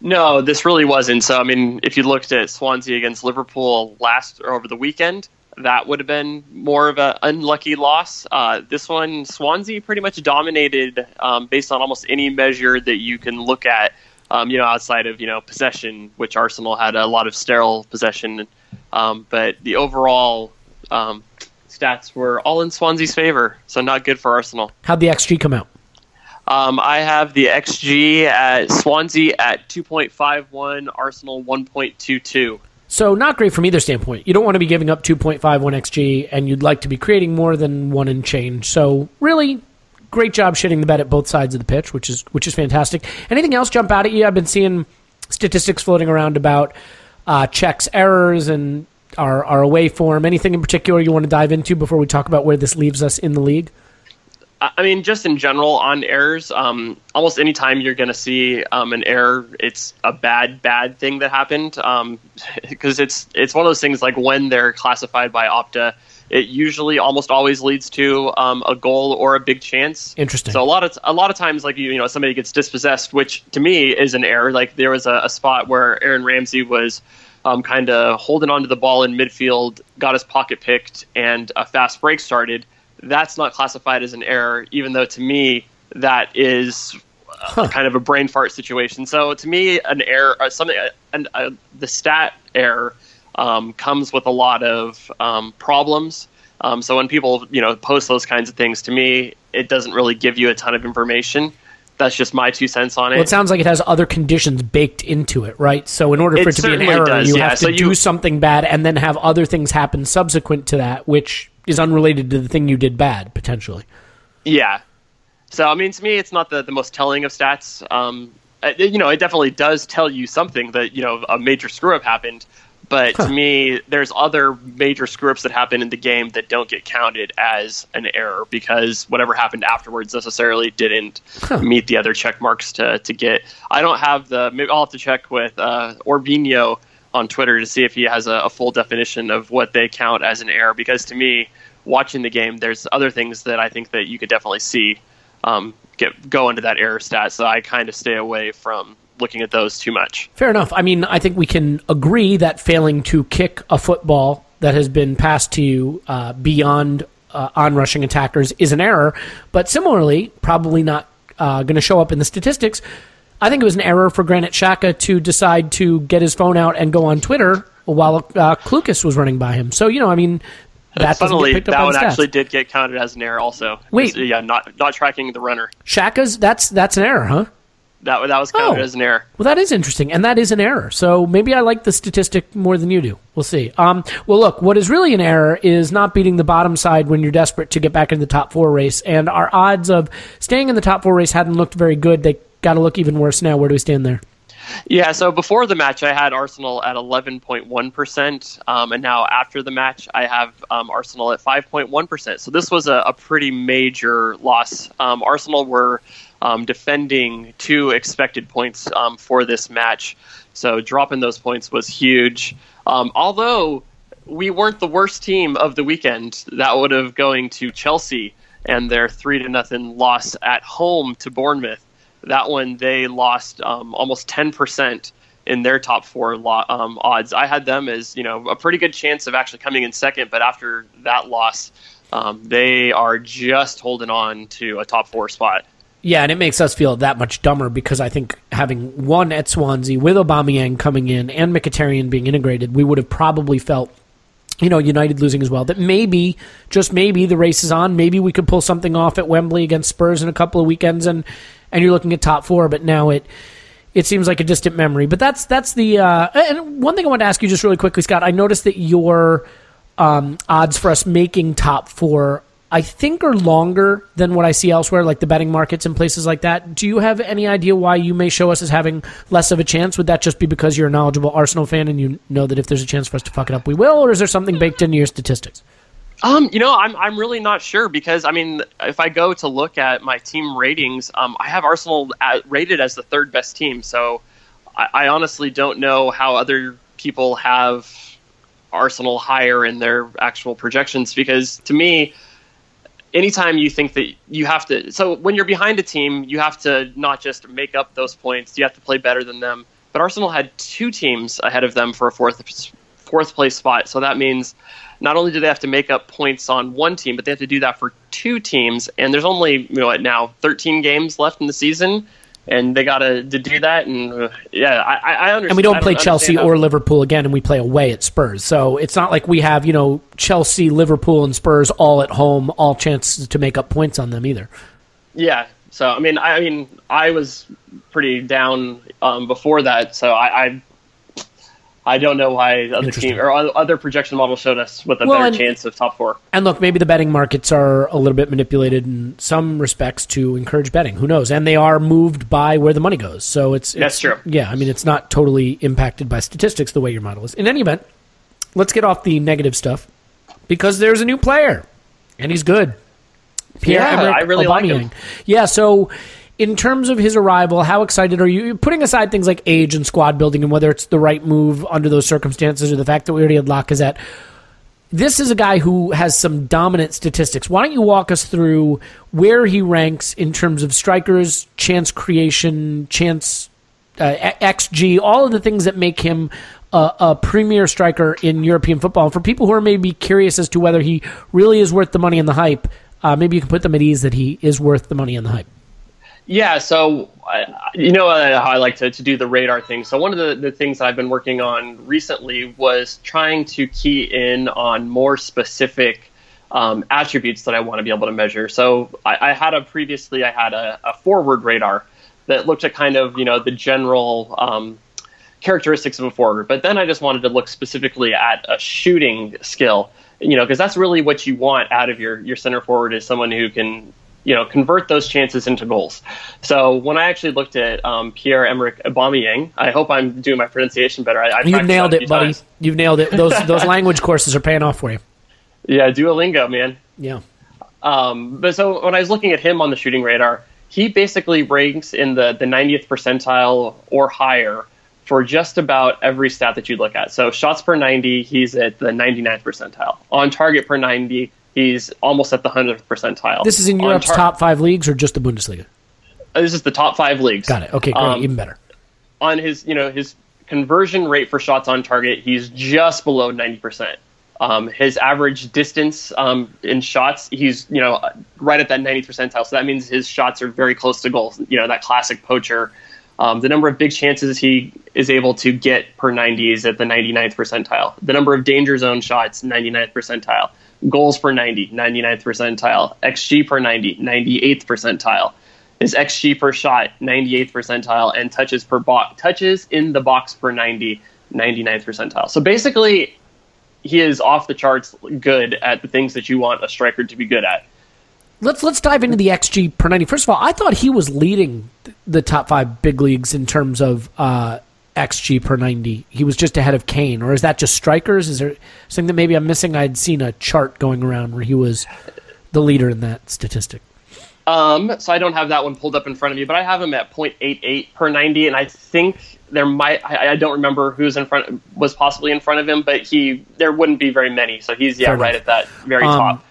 No, this really wasn't. So, I mean, if you looked at Swansea against Liverpool last or over the weekend, that would have been more of an unlucky loss. Uh, this one, Swansea pretty much dominated um, based on almost any measure that you can look at, um, you know, outside of, you know, possession, which Arsenal had a lot of sterile possession. Um, but the overall um, stats were all in Swansea's favor, so not good for Arsenal. How'd the X G come out? Um, I have the X G at Swansea at two point five one, Arsenal one point two two. So not great from either standpoint. You don't want to be giving up two point five one X G, and you'd like to be creating more than one and change. So really, great job shitting the bed at both sides of the pitch, which is which is fantastic. Anything else jump out at you? I've been seeing statistics floating around about uh, Czech's errors and our, our away form. Anything in particular you want to dive into before we talk about where this leaves us in the league? I mean, just in general on errors, um, almost any time you're going to see um, an error, it's a bad, bad thing that happened. Because um, it's it's one of those things like when they're classified by Opta, it usually almost always leads to um, a goal or a big chance. Interesting. So a lot of a lot of times, like you, you know, somebody gets dispossessed, which to me is an error. Like there was a, a spot where Aaron Ramsey was um, kind of holding onto the ball in midfield, got his pocket picked, and a fast break started. That's not classified as an error, even though to me that is huh. kind of a brain fart situation. So to me, an error, or something, and the stat error um, comes with a lot of um, problems. Um, so when people, you know, post those kinds of things, to me, it doesn't really give you a ton of information. That's just my two cents on it. Well, it sounds like it has other conditions baked into it, right? So in order for it, it to be an error, does, you yeah. have to so you, do something bad and then have other things happen subsequent to that, which is unrelated to the thing you did bad, potentially. Yeah. So, I mean, to me, it's not the, the most telling of stats. Um, it, you know, it definitely does tell you something that, you know, a major screw-up happened. But huh. to me, there's other major screw-ups that happen in the game that don't get counted as an error because whatever happened afterwards necessarily didn't huh. meet the other check marks to, to get. I don't have the – maybe I'll have to check with uh, Orbino on Twitter to see if he has a, a full definition of what they count as an error because to me, watching the game, there's other things that I think that you could definitely see um, get go into that error stat, so I kind of stay away from looking at those too much. Fair enough. I mean, I think we can agree that failing to kick a football that has been passed to you uh, beyond uh, onrushing attackers is an error, but similarly, probably not uh, going to show up in the statistics. I think it was an error for Granit Xhaka to decide to get his phone out and go on Twitter while uh, Clucas was running by him. So, you know, I mean, that Funnily, that one stats. actually did get counted as an error also. Wait. Yeah, not not tracking the runner. Shaka's, that's that's an error, huh? That, that was counted oh. as an error. Well, that is interesting, and that is an error. So maybe I like the statistic more than you do. We'll see. Um, well, look, what is really an error is not beating the bottom side when you're desperate to get back in the top four race, and our odds of staying in the top four race hadn't looked very good. They got to look even worse now. Where do we stand there? Yeah, so before the match, I had Arsenal at eleven point one percent, um, and now after the match, I have um, Arsenal at five point one percent. So this was a, a pretty major loss. Um, Arsenal were um, defending two expected points um, for this match, so dropping those points was huge. Um, although we weren't the worst team of the weekend, that would have going to Chelsea and their three to nothing loss at home to Bournemouth. That one, they lost um, almost ten percent in their top four lo- um, odds. I had them as, you know, a pretty good chance of actually coming in second, but after that loss, um, they are just holding on to a top four spot. Yeah, and it makes us feel that much dumber because I think having won at Swansea with Aubameyang coming in and Mkhitaryan being integrated, we would have probably felt, you know, United losing as well, that maybe, just maybe, the race is on. Maybe we could pull something off at Wembley against Spurs in a couple of weekends, and and you're looking at top four, but now it it seems like a distant memory. But that's that's the uh, – and one thing I wanted to ask you just really quickly, Scott, I noticed that your um, odds for us making top four I think are longer than what I see elsewhere, like the betting markets and places like that. Do you have any idea why you may show us as having less of a chance? Would that just be because you're a knowledgeable Arsenal fan and you know that if there's a chance for us to fuck it up, we will? Or is there something baked into your statistics? Um, you know, I'm I'm really not sure because, I mean, if I go to look at my team ratings, um, I have Arsenal at, rated as the third best team. So I, I honestly don't know how other people have Arsenal higher in their actual projections because, to me, anytime you think that you have to... So when you're behind a team, you have to not just make up those points. You have to play better than them. But Arsenal had two teams ahead of them for a fourth fourth place spot. So that means not only do they have to make up points on one team, but they have to do that for two teams. And there's only, you know, now thirteen games left in the season, and they got to do that. And uh, yeah, I, I understand. And we don't play don't Chelsea or how- Liverpool again, and we play away at Spurs. So it's not like we have, you know, Chelsea, Liverpool, and Spurs all at home, all chances to make up points on them either. Yeah. So I mean, I, I mean, I was pretty down um, before that. So I. I I don't know why other team or other projection models showed us with a well, better and, chance of top four. And look, maybe the betting markets are a little bit manipulated in some respects to encourage betting. Who knows? And they are moved by where the money goes. So it's, it's that's true. Yeah, I mean, it's not totally impacted by statistics the way your model is. In any event, let's get off the negative stuff because there's a new player, and he's good. Pierre-Emerick Aubameyang. I really like him. Yeah, so. In terms of his arrival, how excited are you? Putting aside things like age and squad building and whether it's the right move under those circumstances or the fact that we already had Lacazette, this is a guy who has some dominant statistics. Why don't you walk us through where he ranks in terms of strikers, chance creation, chance uh, X G, all of the things that make him a, a premier striker in European football. And for people who are maybe curious as to whether he really is worth the money and the hype, uh, maybe you can put them at ease that he is worth the money and the hype. Yeah, so uh, you know uh, how I like to, to do the radar thing. So one of the, the things that I've been working on recently was trying to key in on more specific um, attributes that I want to be able to measure. So I, I had a previously I had a, a forward radar that looked at kind of, you know, the general um, characteristics of a forward. But then I just wanted to look specifically at a shooting skill, you know, because that's really what you want out of your, your center forward is someone who can, you know, convert those chances into goals. So when I actually looked at um, Pierre-Emerick Aubameyang, I hope I'm doing my pronunciation better. I, I you nailed it, buddy. Times. You've nailed it. Those those language courses are paying off for you. Yeah, Duolingo, man. Yeah. Um, but so when I was looking at him on the shooting radar, he basically ranks in the, the ninetieth percentile or higher for just about every stat that you look at. So shots per ninety, he's at the ninety-ninth percentile. On target per ninety, he's almost at the hundredth percentile. This is in Europe's tar- top five leagues or just the Bundesliga? Uh, this is the top five leagues. Got it. Okay, great. Um, Even better. On his, you know, his conversion rate for shots on target, he's just below ninety percent. Um, his average distance um, in shots, he's, you know, right at that ninetieth percentile. So that means his shots are very close to goals. You know, that classic poacher Um, the number of big chances he is able to get per ninety is at the ninety-ninth percentile. The number of danger zone shots, ninety-ninth percentile. Goals per ninety, ninety-ninth percentile. X G per ninety, ninety-eighth percentile. His X G per shot, ninety-eighth percentile. And touches per box, touches in the box per ninety, ninety-ninth percentile. So basically, he is off the charts good at the things that you want a striker to be good at. Let's let's dive into the X G per ninety. First of all, I thought he was leading the top five big leagues in terms of uh, X G per ninety. He was just ahead of Kane, or is that just strikers? Is there something that maybe I'm missing? I'd seen a chart going around where he was the leader in that statistic. Um, so I don't have that one pulled up in front of me, but I have him at point eight eight per ninety, and I think there might, I, I don't remember who's in front, was possibly in front of him, but he, there wouldn't be very many, so he's, yeah, Fair right enough. At that very um, top.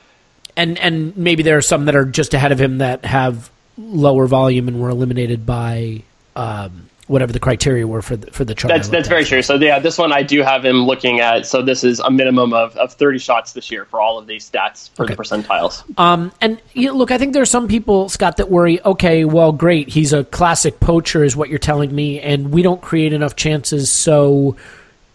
And and maybe there are some that are just ahead of him that have lower volume and were eliminated by um, whatever the criteria were for the, for the chart. That's that's very true. So yeah, this one I do have him looking at. So this is a minimum of, of thirty shots this year for all of these stats for okay. the percentiles. Um, and you know, look, I think there are some people, Scott, that worry, okay, well, great. He's a classic poacher is what you're telling me, and we don't create enough chances, so...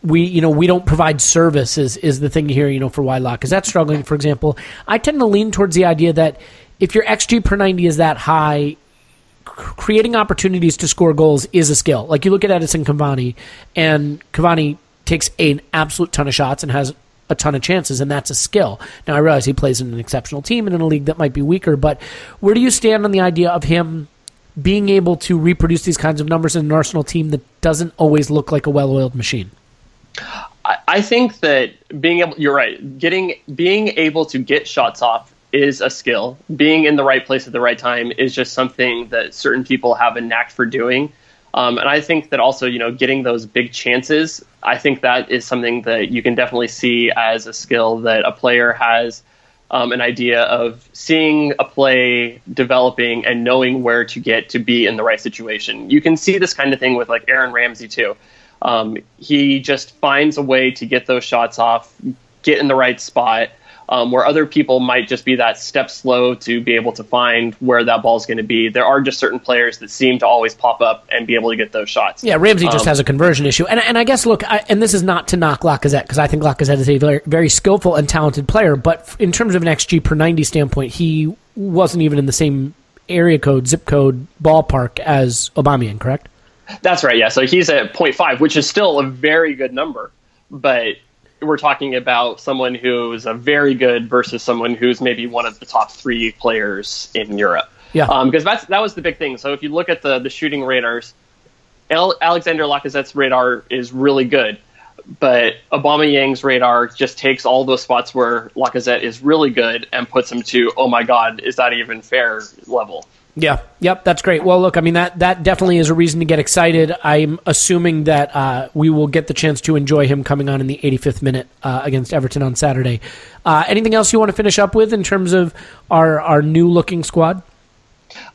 We, you know, we don't provide service is, is the thing here, you know, for Wylock. Is that struggling, for example? I tend to lean towards the idea that if your X G per ninety is that high, creating opportunities to score goals is a skill. Like you look at Edinson Cavani, and Cavani takes an absolute ton of shots and has a ton of chances, and that's a skill. Now, I realize he plays in an exceptional team and in a league that might be weaker, but where do you stand on the idea of him being able to reproduce these kinds of numbers in an Arsenal team that doesn't always look like a well-oiled machine? I think that being able, you're right, getting, being able to get shots off is a skill. Being in the right place at the right time is just something that certain people have a knack for doing. Um, and I think that also, you know, getting those big chances, I think that is something that you can definitely see as a skill that a player has um, an idea of seeing a play developing and knowing where to get to be in the right situation. You can see this kind of thing with like Aaron Ramsey too. Um, he just finds a way to get those shots off, get in the right spot, um, where other people might just be that step slow to be able to find where that ball's going to be. There are just certain players that seem to always pop up and be able to get those shots. Yeah, Ramsey um, just has a conversion issue. And and I guess, look, I, and this is not to knock Lacazette, because I think Lacazette is a very, very skillful and talented player, but in terms of an X G per ninety standpoint, he wasn't even in the same area code, zip code, ballpark as Aubameyang, correct? That's right, yeah. So he's at point five, which is still a very good number. But we're talking about someone who is a very good versus someone who's maybe one of the top three players in Europe. Yeah. Um, because that's that was the big thing. So if you look at the, the shooting radars, Al- Alexander Lacazette's radar is really good. But Aubameyang's radar just takes all those spots where Lacazette is really good and puts him to, oh my God, is that even fair level? Yeah, yep, that's great. Well, look, I mean, that, that definitely is a reason to get excited. I'm assuming that uh, we will get the chance to enjoy him coming on in the eighty-fifth minute uh, against Everton on Saturday. Uh, anything else you want to finish up with in terms of our, our new-looking squad?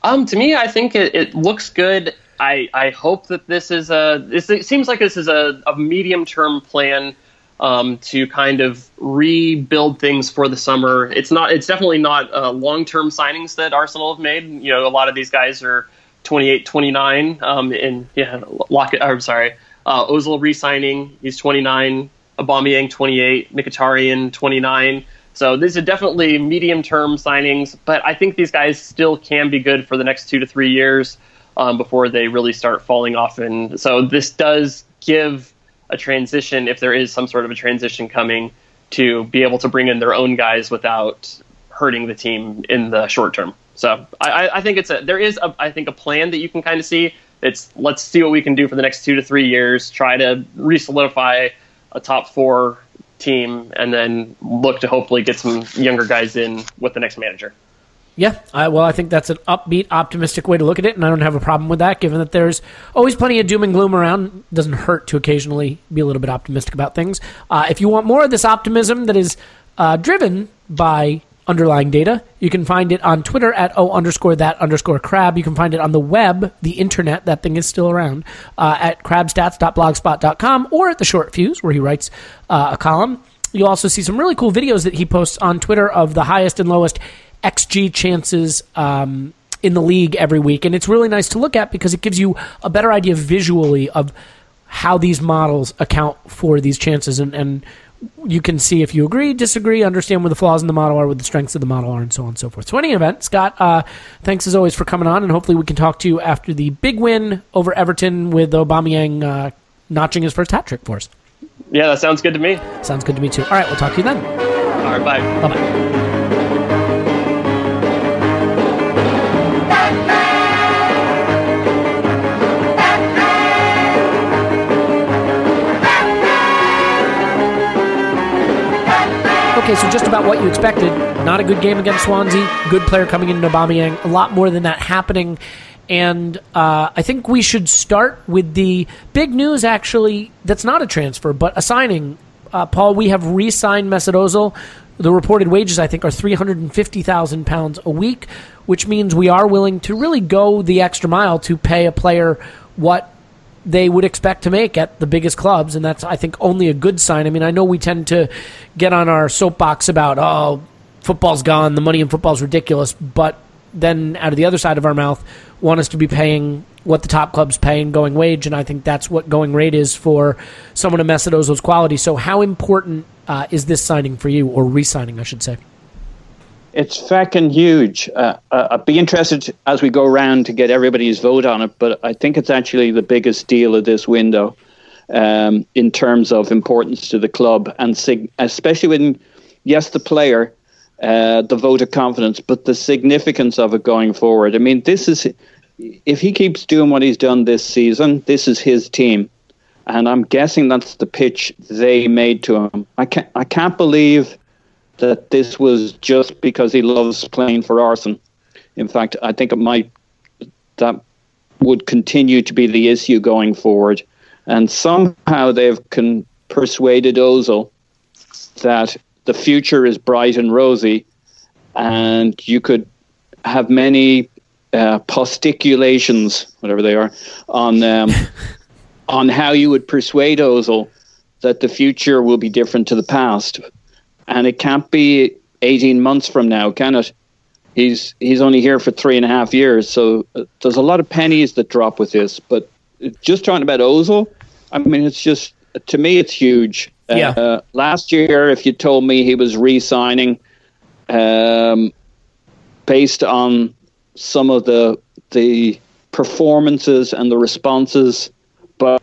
Um, to me, I think it, it looks good. I, I hope that this is a – it seems like this is a, a medium-term plan um, to kind of rebuild things for the summer. It's not. It's definitely not uh, long-term signings that Arsenal have made. You know, a lot of these guys are twenty-eight, twenty-nine. Um, and yeah, Lock. I'm sorry, uh, Ozil re-signing. He's twenty-nine. Aubameyang twenty-eight. Mkhitaryan twenty-nine. So these are definitely medium-term signings. But I think these guys still can be good for the next two to three years um, before they really start falling off. And so this does give a transition, if there is some sort of a transition coming, to be able to bring in their own guys without hurting the team in the short term. So I, I think it's a, there is, a, I think, a plan that you can kind of see. It's let's see what we can do for the next two to three years, try to re-solidify a top four team, and then look to hopefully get some younger guys in with the next manager. Yeah, I, well, I think that's an upbeat, optimistic way to look at it, and I don't have a problem with that, given that there's always plenty of doom and gloom around. It doesn't hurt to occasionally be a little bit optimistic about things. Uh, if you want more of this optimism that is uh, driven by underlying data, you can find it on Twitter at o underscore that underscore crab. You can find it on the web, the internet, that thing is still around, uh, at crabstats dot blogspot dot com or at The Short Fuse, where he writes uh, a column. You'll also see some really cool videos that he posts on Twitter of the highest and lowest X G chances um, in the league every week. And it's really nice to look at because it gives you a better idea visually of how these models account for these chances. And, and you can see if you agree, disagree, understand where the flaws in the model are, where the strengths of the model are, and so on and so forth. So in any event, Scott, uh, thanks as always for coming on, and hopefully we can talk to you after the big win over Everton with Aubameyang uh, notching his first hat-trick for us. Yeah, that sounds good to me. Sounds good to me too. All right, we'll talk to you then. All right, bye. Bye-bye. Okay, so just about what you expected. Not a good game against Swansea. Good player coming in, Aubameyang. A lot more than that happening. And uh, I think we should start with the big news, actually, that's not a transfer, but a signing. Uh, Paul, we have re-signed Mesut Özil. The reported wages, I think, are three hundred fifty thousand pounds a week, which means we are willing to really go the extra mile to pay a player what they would expect to make at the biggest clubs, and that's, I think, only a good sign. I mean, I know we tend to get on our soapbox about, oh, football's gone, the money in football's ridiculous, but then out of the other side of our mouth want us to be paying what the top clubs pay in going wage, and I think that's what going rate is for someone of Mesut Ozil's quality. So how important uh, is this signing for you, or re-signing, I should say? It's fucking huge. Uh, I'd be interested as we go around to get everybody's vote on it, but I think it's actually the biggest deal of this window um, in terms of importance to the club, and sig- especially when, yes, the player, uh, the vote of confidence, but the significance of it going forward. I mean, this is, if he keeps doing what he's done this season, this is his team, and I'm guessing that's the pitch they made to him. I can't, I can't believe that this was just because he loves playing for Arsenal. In fact, I think it might that would continue to be the issue going forward. And somehow they've con- persuaded Ozil that the future is bright and rosy, and you could have many uh, posticulations, whatever they are, on um, on how you would persuade Ozil that the future will be different to the past. And it can't be eighteen months from now, can it? He's he's only here for three and a half years, so there's a lot of pennies that drop with this. But just talking about Ozil, I mean, it's just, to me, it's huge. Yeah. Uh, last year, if you told me he was re-signing um, based on some of the the performances and the responses, but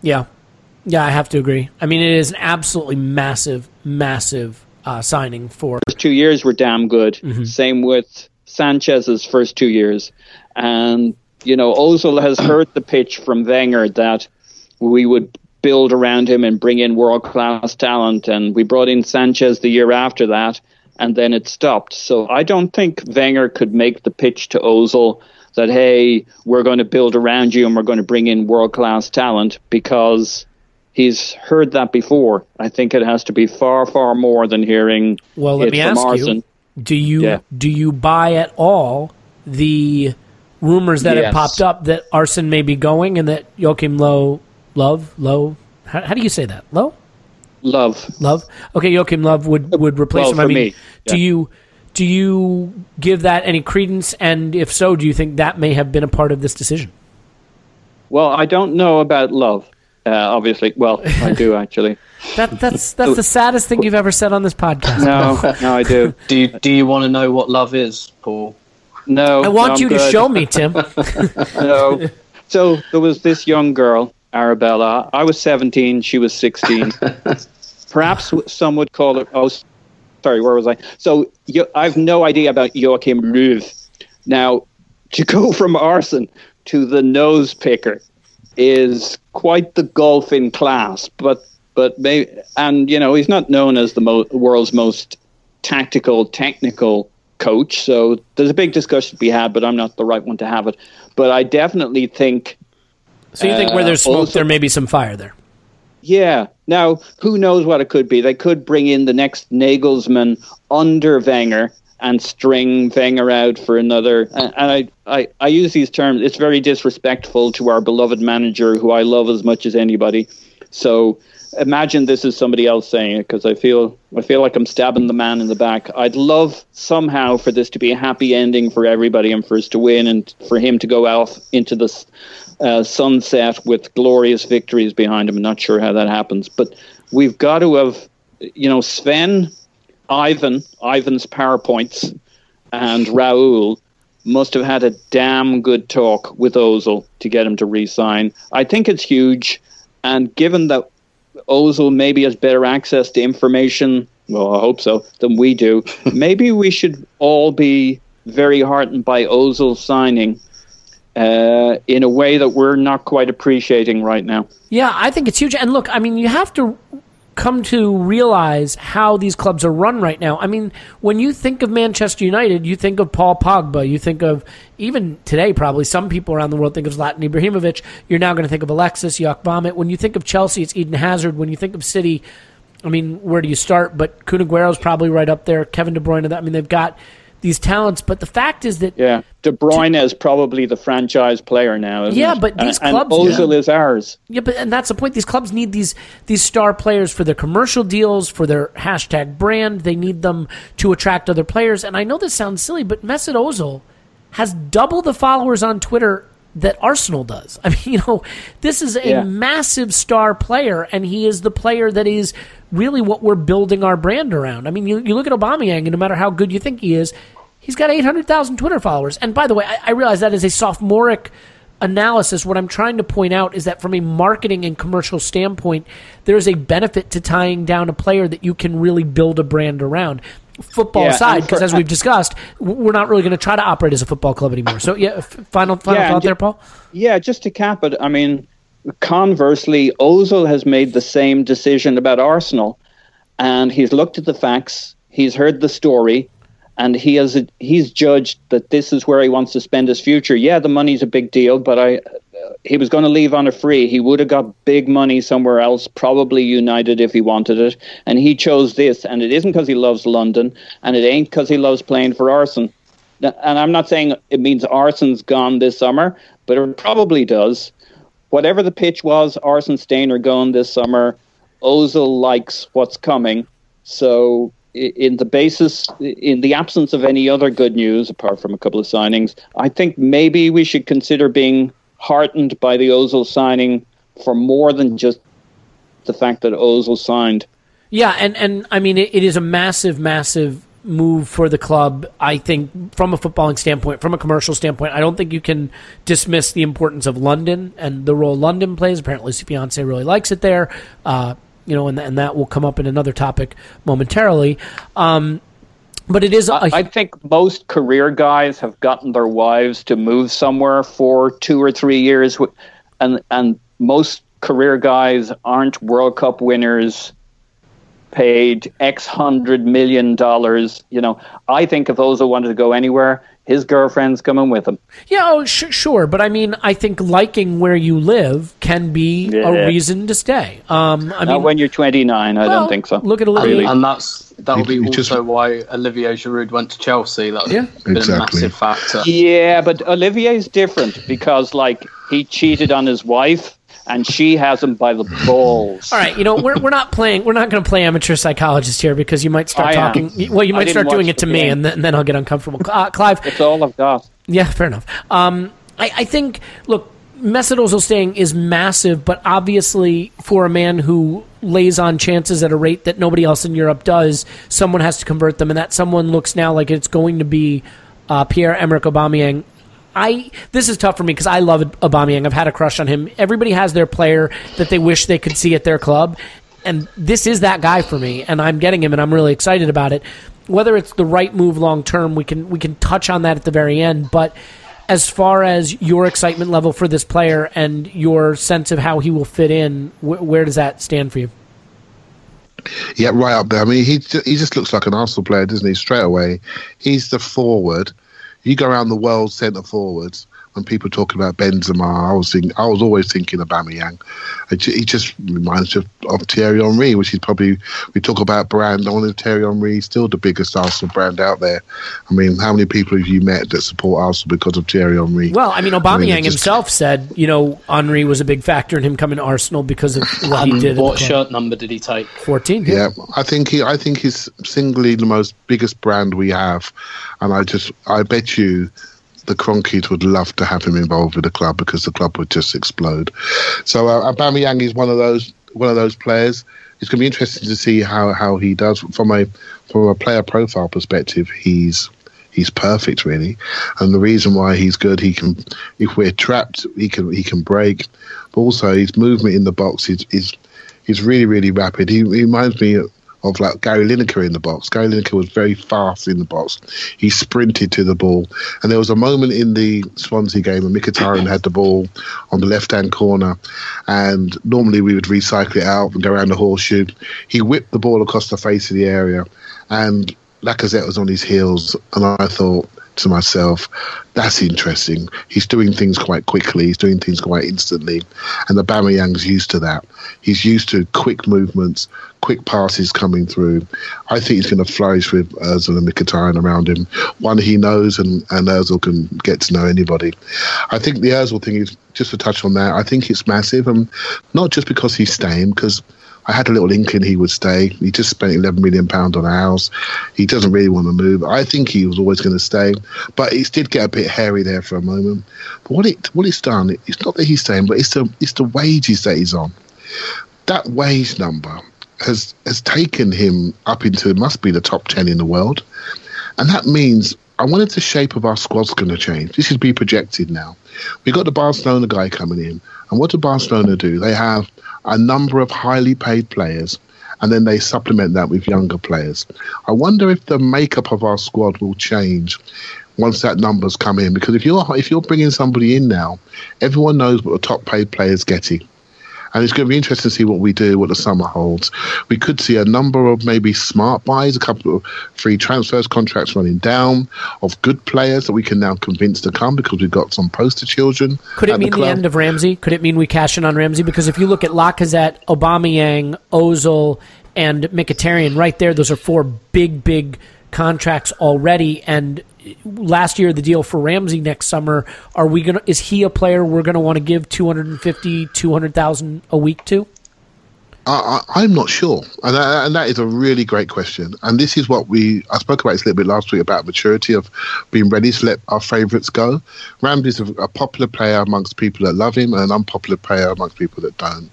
yeah. Yeah, I have to agree. I mean, it is an absolutely massive, massive uh, signing for... First two years were damn good. Mm-hmm. Same with Sanchez's first two years. And, you know, Ozil has heard the pitch from Wenger that we would build around him and bring in world-class talent. And we brought in Sanchez the year after that, and then it stopped. So I don't think Wenger could make the pitch to Ozil that, hey, we're going to build around you and we're going to bring in world-class talent, because... he's heard that before. I think it has to be far, far more than hearing. Well, let me ask you: Do you yeah. do you buy at all the rumors that yes. have popped up that Arsène may be going and that Joachim Löw, Love, Low? How, how do you say that? Low, Love, Love. Okay, Joachim Löw would would replace well, him. I mean, me. yeah. do you do you give that any credence? And if so, do you think that may have been a part of this decision? Well, I don't know about Love. Uh, obviously, well, I do actually. that that's that's the saddest thing you've ever said on this podcast. No, no, I do. Do you, do you want to know what love is, Paul? No, I want no, you good. to show me, Tim. No. So there was this young girl, Arabella. I was seventeen. She was sixteen. Perhaps some would call it. Oh, sorry, where was I? So yo, I've no idea about Joachim Löw. Now, to go from Arsene to the nose picker is quite the gulf in class, but but maybe, and you know, he's not known as the mo- world's most tactical, technical coach, so there's a big discussion to be had, but I'm not the right one to have it. But I definitely think... So you think uh, where there's smoke, also, there may be some fire there? Yeah. Now, who knows what it could be? They could bring in the next Nagelsmann under Wenger and string Wenger out for another. And, and I, I, I use these terms. It's very disrespectful to our beloved manager, who I love as much as anybody. So imagine this is somebody else saying it, because I feel I feel like I'm stabbing the man in the back. I'd love somehow for this to be a happy ending for everybody and for us to win and for him to go out into the uh, sunset with glorious victories behind him. I'm not sure how that happens, but we've got to have, you know, Sven, Ivan, Ivan's PowerPoints and Raul must have had a damn good talk with Ozil to get him to re-sign. I think it's huge. And given that Ozil maybe has better access to information, well, I hope so, than we do, maybe we should all be very heartened by Ozil signing uh, in a way that we're not quite appreciating right now. Yeah, I think it's huge. And look, I mean, you have to come to realize how these clubs are run right now. I mean, when you think of Manchester United, you think of Paul Pogba, you think of, even today probably, some people around the world think of Zlatan Ibrahimovic, you're now going to think of Alexis, Joachim. When you think of Chelsea, it's Eden Hazard. When you think of City, I mean, where do you start? But Kun Aguero's probably right up there, Kevin De Bruyne. I mean, they've got these talents, but the fact is that... Yeah, De Bruyne to, is probably the franchise player now, isn't yeah, it? But these and, clubs... And Ozil yeah. is ours. Yeah, but and that's the point. These clubs need these these star players for their commercial deals, for their hashtag brand. They need them to attract other players. And I know this sounds silly, but Mesut Ozil has double the followers on Twitter that Arsenal does. I mean, you know, this is a yeah. massive star player, and he is the player that is really what we're building our brand around. I mean, you, you look at Aubameyang, and no matter how good you think he is, he's got eight hundred thousand Twitter followers. And by the way, I, I realize that is a sophomoric analysis. What I'm trying to point out is that from a marketing and commercial standpoint, there is a benefit to tying down a player that you can really build a brand around. Football yeah, aside, because as we've discussed, we're not really going to try to operate as a football club anymore. So, yeah, final, final yeah, thought there, Paul? Yeah, just to cap it, I mean, conversely, Ozil has made the same decision about Arsenal. And he's looked at the facts, he's heard the story, and he has a, he's judged that this is where he wants to spend his future. Yeah, the money's a big deal, but I uh, he was going to leave on a free. He would have got big money somewhere else, probably United if he wanted it. And he chose this, and it isn't because he loves London, and it ain't because he loves playing for Arsenal. And I'm not saying it means Arsenal's gone this summer, but it probably does. Whatever the pitch was, Arsene Steyn are going this summer. Ozil likes what's coming, so... In the basis, in the absence of any other good news, apart from a couple of signings, I think maybe we should consider being heartened by the Ozil signing for more than just the fact that Ozil signed. Yeah, and, and I mean, it, it is a massive, massive move for the club, I think, from a footballing standpoint, from a commercial standpoint. I don't think you can dismiss the importance of London and the role London plays. Apparently, his fiancée really likes it there. Uh You know, and and that will come up in another topic momentarily. Um, but it is. A, I think most career guys have gotten their wives to move somewhere for two or three years, and and most career guys aren't World Cup winners, paid X hundred million dollars. You know, I think if Ozil wanted to go anywhere, his girlfriend's coming with him. Yeah, oh, sh- sure. But, I mean, I think liking where you live can be yeah. a reason to stay. Um, I Not mean, when you're twenty-nine, I well, don't think so. Look at Olivier. And, and that's, that'll be you, you also just... why Olivier Giroud went to Chelsea. That's yeah, been exactly. a massive factor. Yeah, but Olivier's different because, like, he cheated on his wife. And she has him by the balls. All right, you know, we're we're not playing. We're not going to play amateur psychologist here because you might start I talking. Am. Well, you might start doing it to game. me, and, th- and then I'll get uncomfortable. Uh, Clive, it's all I've got. Yeah, fair enough. Um, I, I think. Look, Mesut Ozil staying is massive, but obviously for a man who lays on chances at a rate that nobody else in Europe does, someone has to convert them, and that someone looks now like it's going to be uh, Pierre-Emerick Aubameyang. I this is tough for me because I love Aubameyang. I've had a crush on him. Everybody has their player that they wish they could see at their club, and this is that guy for me. And I'm getting him, and I'm really excited about it. Whether it's the right move long term, we can we can touch on that at the very end. But as far as your excitement level for this player and your sense of how he will fit in, wh- where does that stand for you? Yeah, right up there. I mean, he he just looks like an Arsenal player, doesn't he? Straight away, he's the forward. You go around the world centre forwards, when people talking about Benzema, I was thinking, I was always thinking of Aubameyang. He just reminds me of, of Thierry Henry, which is probably, we talk about brand. I want Thierry Henry is still the biggest Arsenal brand out there. I mean, how many people have you met that support Arsenal because of Thierry Henry? Well, I mean, Aubameyang I mean, just, himself said, you know, Henry was a big factor in him coming to Arsenal because of what he did. What shirt number did he take? fourteen. Yeah, yeah I think he. I think he's singly the most biggest brand we have, and I just, I bet you. The Cronkies would love to have him involved with the club because the club would just explode. So uh, Aubameyang is one of those one of those players. It's going to be interesting to see how, how he does from a from a player profile perspective. He's he's perfect really, and the reason why he's good, he can if we're trapped, he can he can break. But also his movement in the box is is is really really rapid. He, he reminds me of. Of like Gary Lineker in the box. Gary Lineker was very fast in the box. He sprinted to the ball, and there was a moment in the Swansea game when Mkhitaryan had the ball on the left-hand corner, and normally we would recycle it out and go around the horseshoe. He whipped the ball across the face of the area, and Lacazette was on his heels, and I thought to myself, that's interesting. He's doing things quite quickly. He's doing things quite instantly. And the Aubameyang's used to that. He's used to quick movements, quick passes coming through. I think he's going to flourish with Özil and Mkhitaryan around him. One he knows, and, and Özil can get to know anybody. I think the Özil thing is, just to touch on that, I think it's massive. And not just because he's staying, because I had a little inkling he would stay. He just spent eleven million pounds on a house. He doesn't really want to move. I think he was always going to stay. But it did get a bit hairy there for a moment. But what, it, what it's done, it's not that he's staying, but it's the, it's the wages that he's on. That wage number has, has taken him up into, it must be the top ten in the world. And that means, I wonder if the shape of our squad's going to change. This should be projected now. We've got the Barcelona guy coming in. And what do Barcelona do? They have a number of highly paid players, and then they supplement that with younger players. I wonder if the makeup of our squad will change once that number's come in. Because if you're if you're bringing somebody in now, everyone knows what the top paid player's getting. And it's going to be interesting to see what we do, what the summer holds. We could see a number of maybe smart buys, a couple of free transfers, contracts running down, of good players that we can now convince to come because we've got some poster children. Could it mean the, the end of Ramsey? Could it mean we cash in on Ramsey? Because if you look at Lacazette, Aubameyang, Ozil, and Mkhitaryan right there, those are four big, big contracts already. And last year, the deal for Ramsey next summer, are we gonna? Is he a player we're going to want to give two hundred fifty thousand dollars, two hundred thousand dollars a week to? I, I, I'm not sure. And, I, and that is a really great question. And this is what we, I spoke about this a little bit last week about maturity of being ready to let our favourites go. Ramsey's a, a popular player amongst people that love him and an unpopular player amongst people that don't.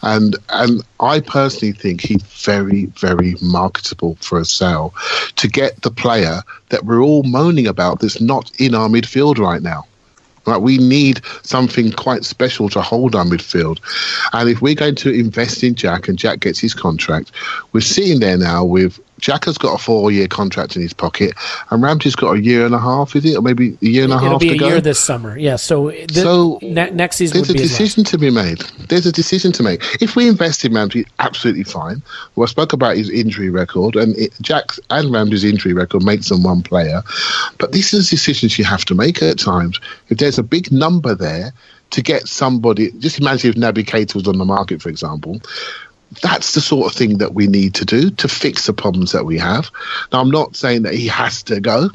And and I personally think he's very, very marketable for a sale to get the player that we're all moaning about that's not in our midfield right now. Like we need something quite special to hold our midfield. And if we're going to invest in Jack and Jack gets his contract, we're sitting there now with Jack has got a four-year contract in his pocket and Ramsey's got a year and a half, is it? Or maybe a year and a It'll half to go. It'll be a year this summer, yeah. So, th- so ne- next season there's would be a decision to be made. There's a decision to make. If we invest in Ramsey, absolutely fine. Well, I spoke about his injury record, and it, Jack's and Ramsey's injury record makes them one player. But this is decisions you have to make at times. If there's a big number there to get somebody, just imagine if Naby Keita was on the market, for example. That's the sort of thing that we need to do to fix the problems that we have. Now, I'm not saying that he has to go,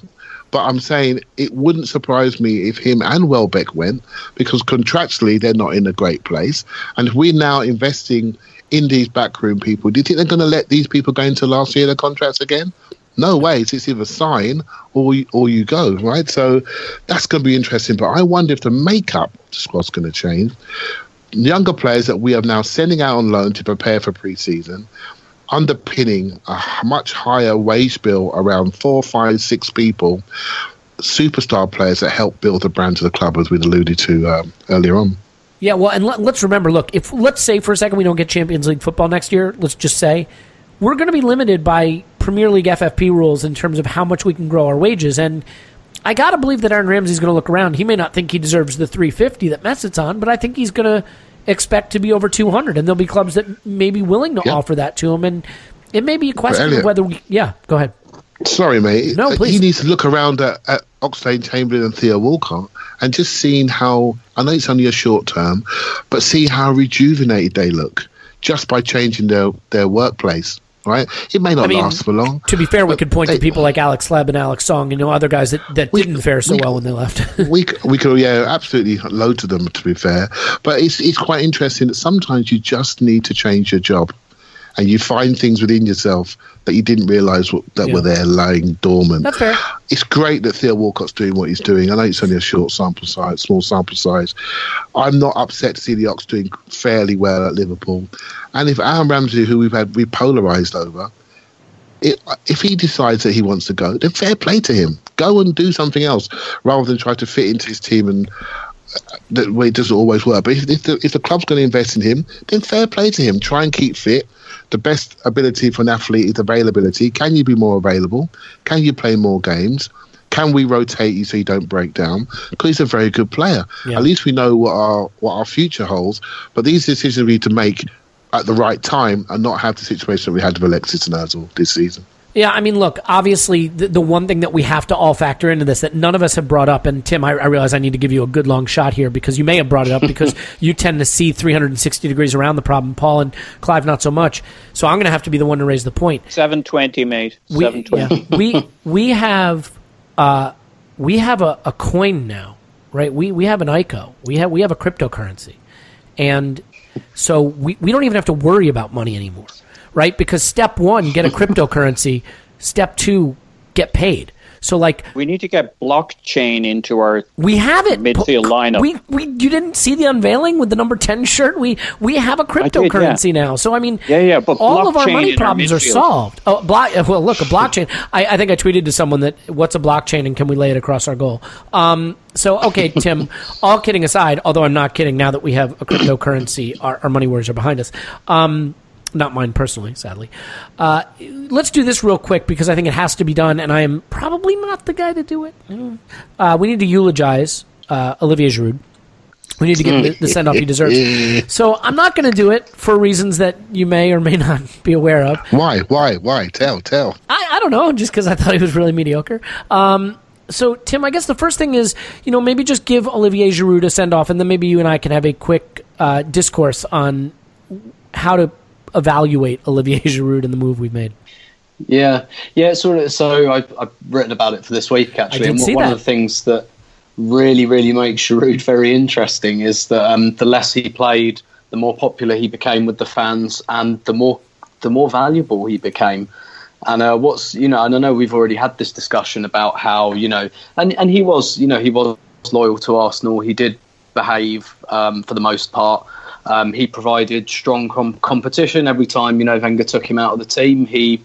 but I'm saying it wouldn't surprise me if him and Welbeck went because contractually they're not in a great place. And if we're now investing in these backroom people, do you think they're going to let these people go into last year their contracts again? No way. It's either sign or you, or you go, right? So that's going to be interesting. But I wonder if the makeup of the squad's going to change. Younger players that we are now sending out on loan to prepare for pre-season, underpinning a much higher wage bill around four, five, six people, superstar players that help build the brand of the club, as we alluded to um, earlier on. Yeah, well, and let, let's remember, look, if let's say for a second we don't get Champions League football next year, let's just say we're going to be limited by Premier League F F P rules in terms of how much we can grow our wages. And I got to believe that Aaron Ramsey's going to look around. He may not think he deserves the three hundred fifty that Mesut's on, but I think he's going to expect to be over two hundred, and there'll be clubs that may be willing to yep. offer that to him. And it may be a question of whether we – yeah, go ahead. Sorry, mate. No, please. He needs to look around at, at Oxlade-Chamberlain and Theo Walcott and just seeing how, I know it's only a short term, but see how rejuvenated they look just by changing their, their workplace. Right, it may not I mean, last for long. To be fair, we could point they, to people like Alex Leb and Alex Song, you know, other guys that, that we, didn't fare so we, well when they left. we we could, yeah, absolutely, loads of them. To be fair, but it's it's quite interesting that sometimes you just need to change your job, and you find things within yourself that you didn't realise that yeah. were there lying dormant. That's fair. It's great that Theo Walcott's doing what he's doing. I know it's only a short sample size, small sample size. I'm not upset to see the Ox doing fairly well at Liverpool. And if Aaron Ramsey, who we've had, we polarised over, it, if he decides that he wants to go, then fair play to him. Go and do something else rather than try to fit into his team and... That way it doesn't always work. But if, if, the, if the club's going to invest in him, then fair play to him. Try and keep fit. The best ability for an athlete is availability. Can you be more available? Can you play more games? Can we rotate you so you don't break down? Because he's a very good player. Yeah. At least we know what our what our future holds. But these decisions we need to make at the right time and not have the situation that we had with Alexis and Özil this season. Yeah, I mean, look, obviously, the, the one thing that we have to all factor into this that none of us have brought up, and Tim, I, I realize I need to give you a good long shot here because you may have brought it up because you tend to see three hundred sixty degrees around the problem, Paul and Clive not so much. So I'm going to have to be the one to raise the point. seven twenty, mate. seven twenty. We, yeah, we, we have, uh, we have a, a coin now, right? We we have an I C O. We have, we have a cryptocurrency. And so we, we don't even have to worry about money anymore. Right, because step one, get a cryptocurrency. Step two, get paid. So, like, we need to get blockchain into our we have it midfield po- lineup. We we you didn't see the unveiling with the number ten shirt. We we have a cryptocurrency did, yeah. now. So I mean, yeah, yeah, but all of our money problems our are solved. Oh, block. Well, look, a blockchain. I, I think I tweeted to someone that what's a blockchain and can we lay it across our goal? Um. So okay, Tim. All kidding aside, although I'm not kidding. Now that we have a cryptocurrency, our, our money worries are behind us. Um. Not mine personally, sadly. Uh, let's do this real quick because I think it has to be done, and I am probably not the guy to do it. Uh, we need to eulogize uh, Olivier Giroud. We need to give him the, the send-off he deserves. So I'm not going to do it for reasons that you may or may not be aware of. Why? Why? Why? Tell, tell. I, I don't know, just because I thought he was really mediocre. Um, so, Tim, I guess the first thing is, you know, maybe just give Olivier Giroud a send-off, and then maybe you and I can have a quick uh, discourse on how to evaluate Olivier Giroud and the move we've made. Yeah, yeah, sort of. So I've, I've written about it for this week actually, and one that. of the things that really, really makes Giroud very interesting is that um, the less he played, the more popular he became with the fans, and the more the more valuable he became. And uh, what's you know, and I know we've already had this discussion about how you know, and and he was you know he was loyal to Arsenal. He did behave um, for the most part. Um, he provided strong com- competition every time, you know, Wenger took him out of the team. He,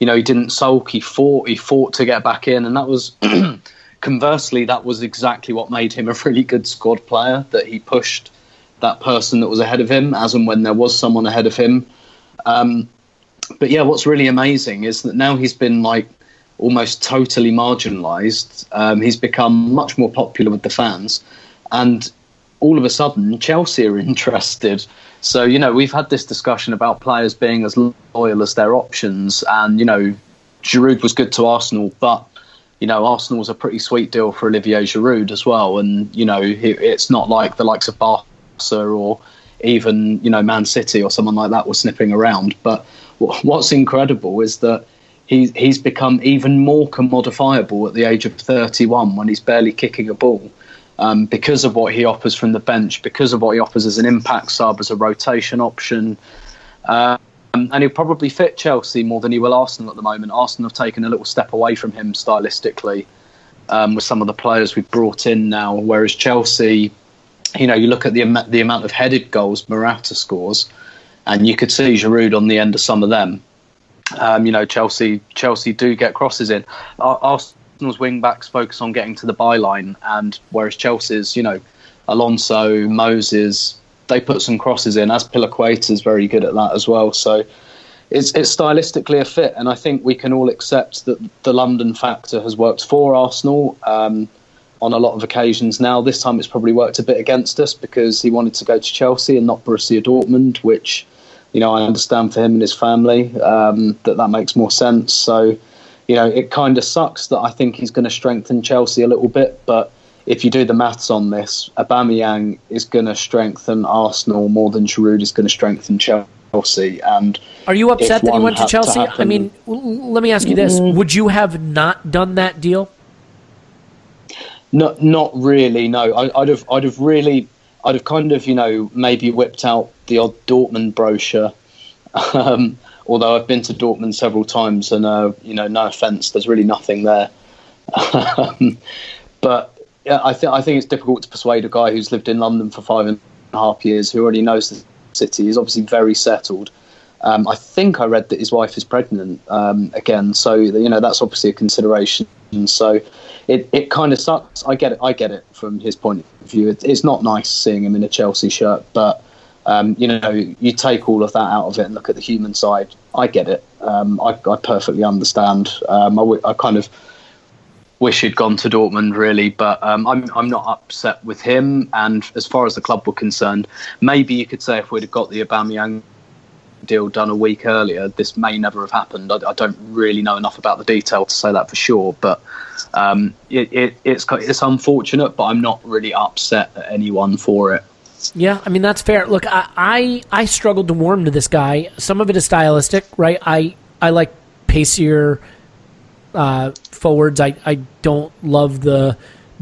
you know, he didn't sulk. He fought. He fought to get back in. And that was, conversely, that was exactly what made him a really good squad player, that he pushed that person that was ahead of him as and when there was someone ahead of him. Um, but, yeah, what's really amazing is that now he's been, like, almost totally marginalised. Um, he's become much more popular with the fans. And all of a sudden, Chelsea are interested. So, you know, we've had this discussion about players being as loyal as their options. And, you know, Giroud was good to Arsenal, but, you know, Arsenal was a pretty sweet deal for Olivier Giroud as well. And, you know, it's not like the likes of Barca or even, you know, Man City or someone like that were snipping around. But what's incredible is that he, he's become even more commodifiable at the age of thirty-one when he's barely kicking a ball. Um, because of what he offers from the bench, because of what he offers as an impact sub, as a rotation option. Um, and he'll probably fit Chelsea more than he will Arsenal at the moment. Arsenal have taken a little step away from him stylistically um, with some of the players we've brought in now, whereas Chelsea, you know, you look at the, am- the amount of headed goals Morata scores, and you could see Giroud on the end of some of them. Um, you know, Chelsea Chelsea do get crosses in. Ar- Arsenal Arsenal's wing-backs focus on getting to the byline, and whereas Chelsea's, you know, Alonso, Moses, they put some crosses in, as Azpilicueta's very good at that as well. So it's, it's stylistically a fit, and I think we can all accept that the London factor has worked for Arsenal um, on a lot of occasions now. This time it's probably worked a bit against us because he wanted to go to Chelsea and not Borussia Dortmund, which, you know, I understand for him and his family um, that that makes more sense. So, you know, it kind of sucks that I think he's going to strengthen Chelsea a little bit, but if you do the maths on this, Aubameyang is going to strengthen Arsenal more than Giroud is going to strengthen Chelsea. And are you upset that he went to Chelsea? To happen, I mean, let me ask you this. Would you have not done that deal? Not, not really, no. I, I'd have, I'd have really, I'd have kind of, you know, maybe whipped out the odd Dortmund brochure. Um, although I've been to Dortmund several times and, uh, you know, no offence, there's really nothing there. Um, but yeah, I, th- I think it's difficult to persuade a guy who's lived in London for five and a half years, who already knows the city. He's obviously very settled. Um, I think I read that his wife is pregnant um, again. So, you know, that's obviously a consideration. So it, it kind of sucks. I get it. I get it from his point of view. It, it's not nice seeing him in a Chelsea shirt, but, um, you know, you take all of that out of it and look at the human side. I get it. Um, I, I perfectly understand. Um, I, w- I kind of wish he'd gone to Dortmund, really, but um, I'm I'm not upset with him. And as far as the club were concerned, maybe you could say if we'd have got the Aubameyang deal done a week earlier, this may never have happened. I, I don't really know enough about the detail to say that for sure, but um, it, it, it's it's unfortunate, but I'm not really upset at anyone for it. Yeah, I mean, that's fair. Look, I I, I struggled to warm to this guy. Some of it is stylistic, right? I, I like pacier Uh, forwards. I, I don't love the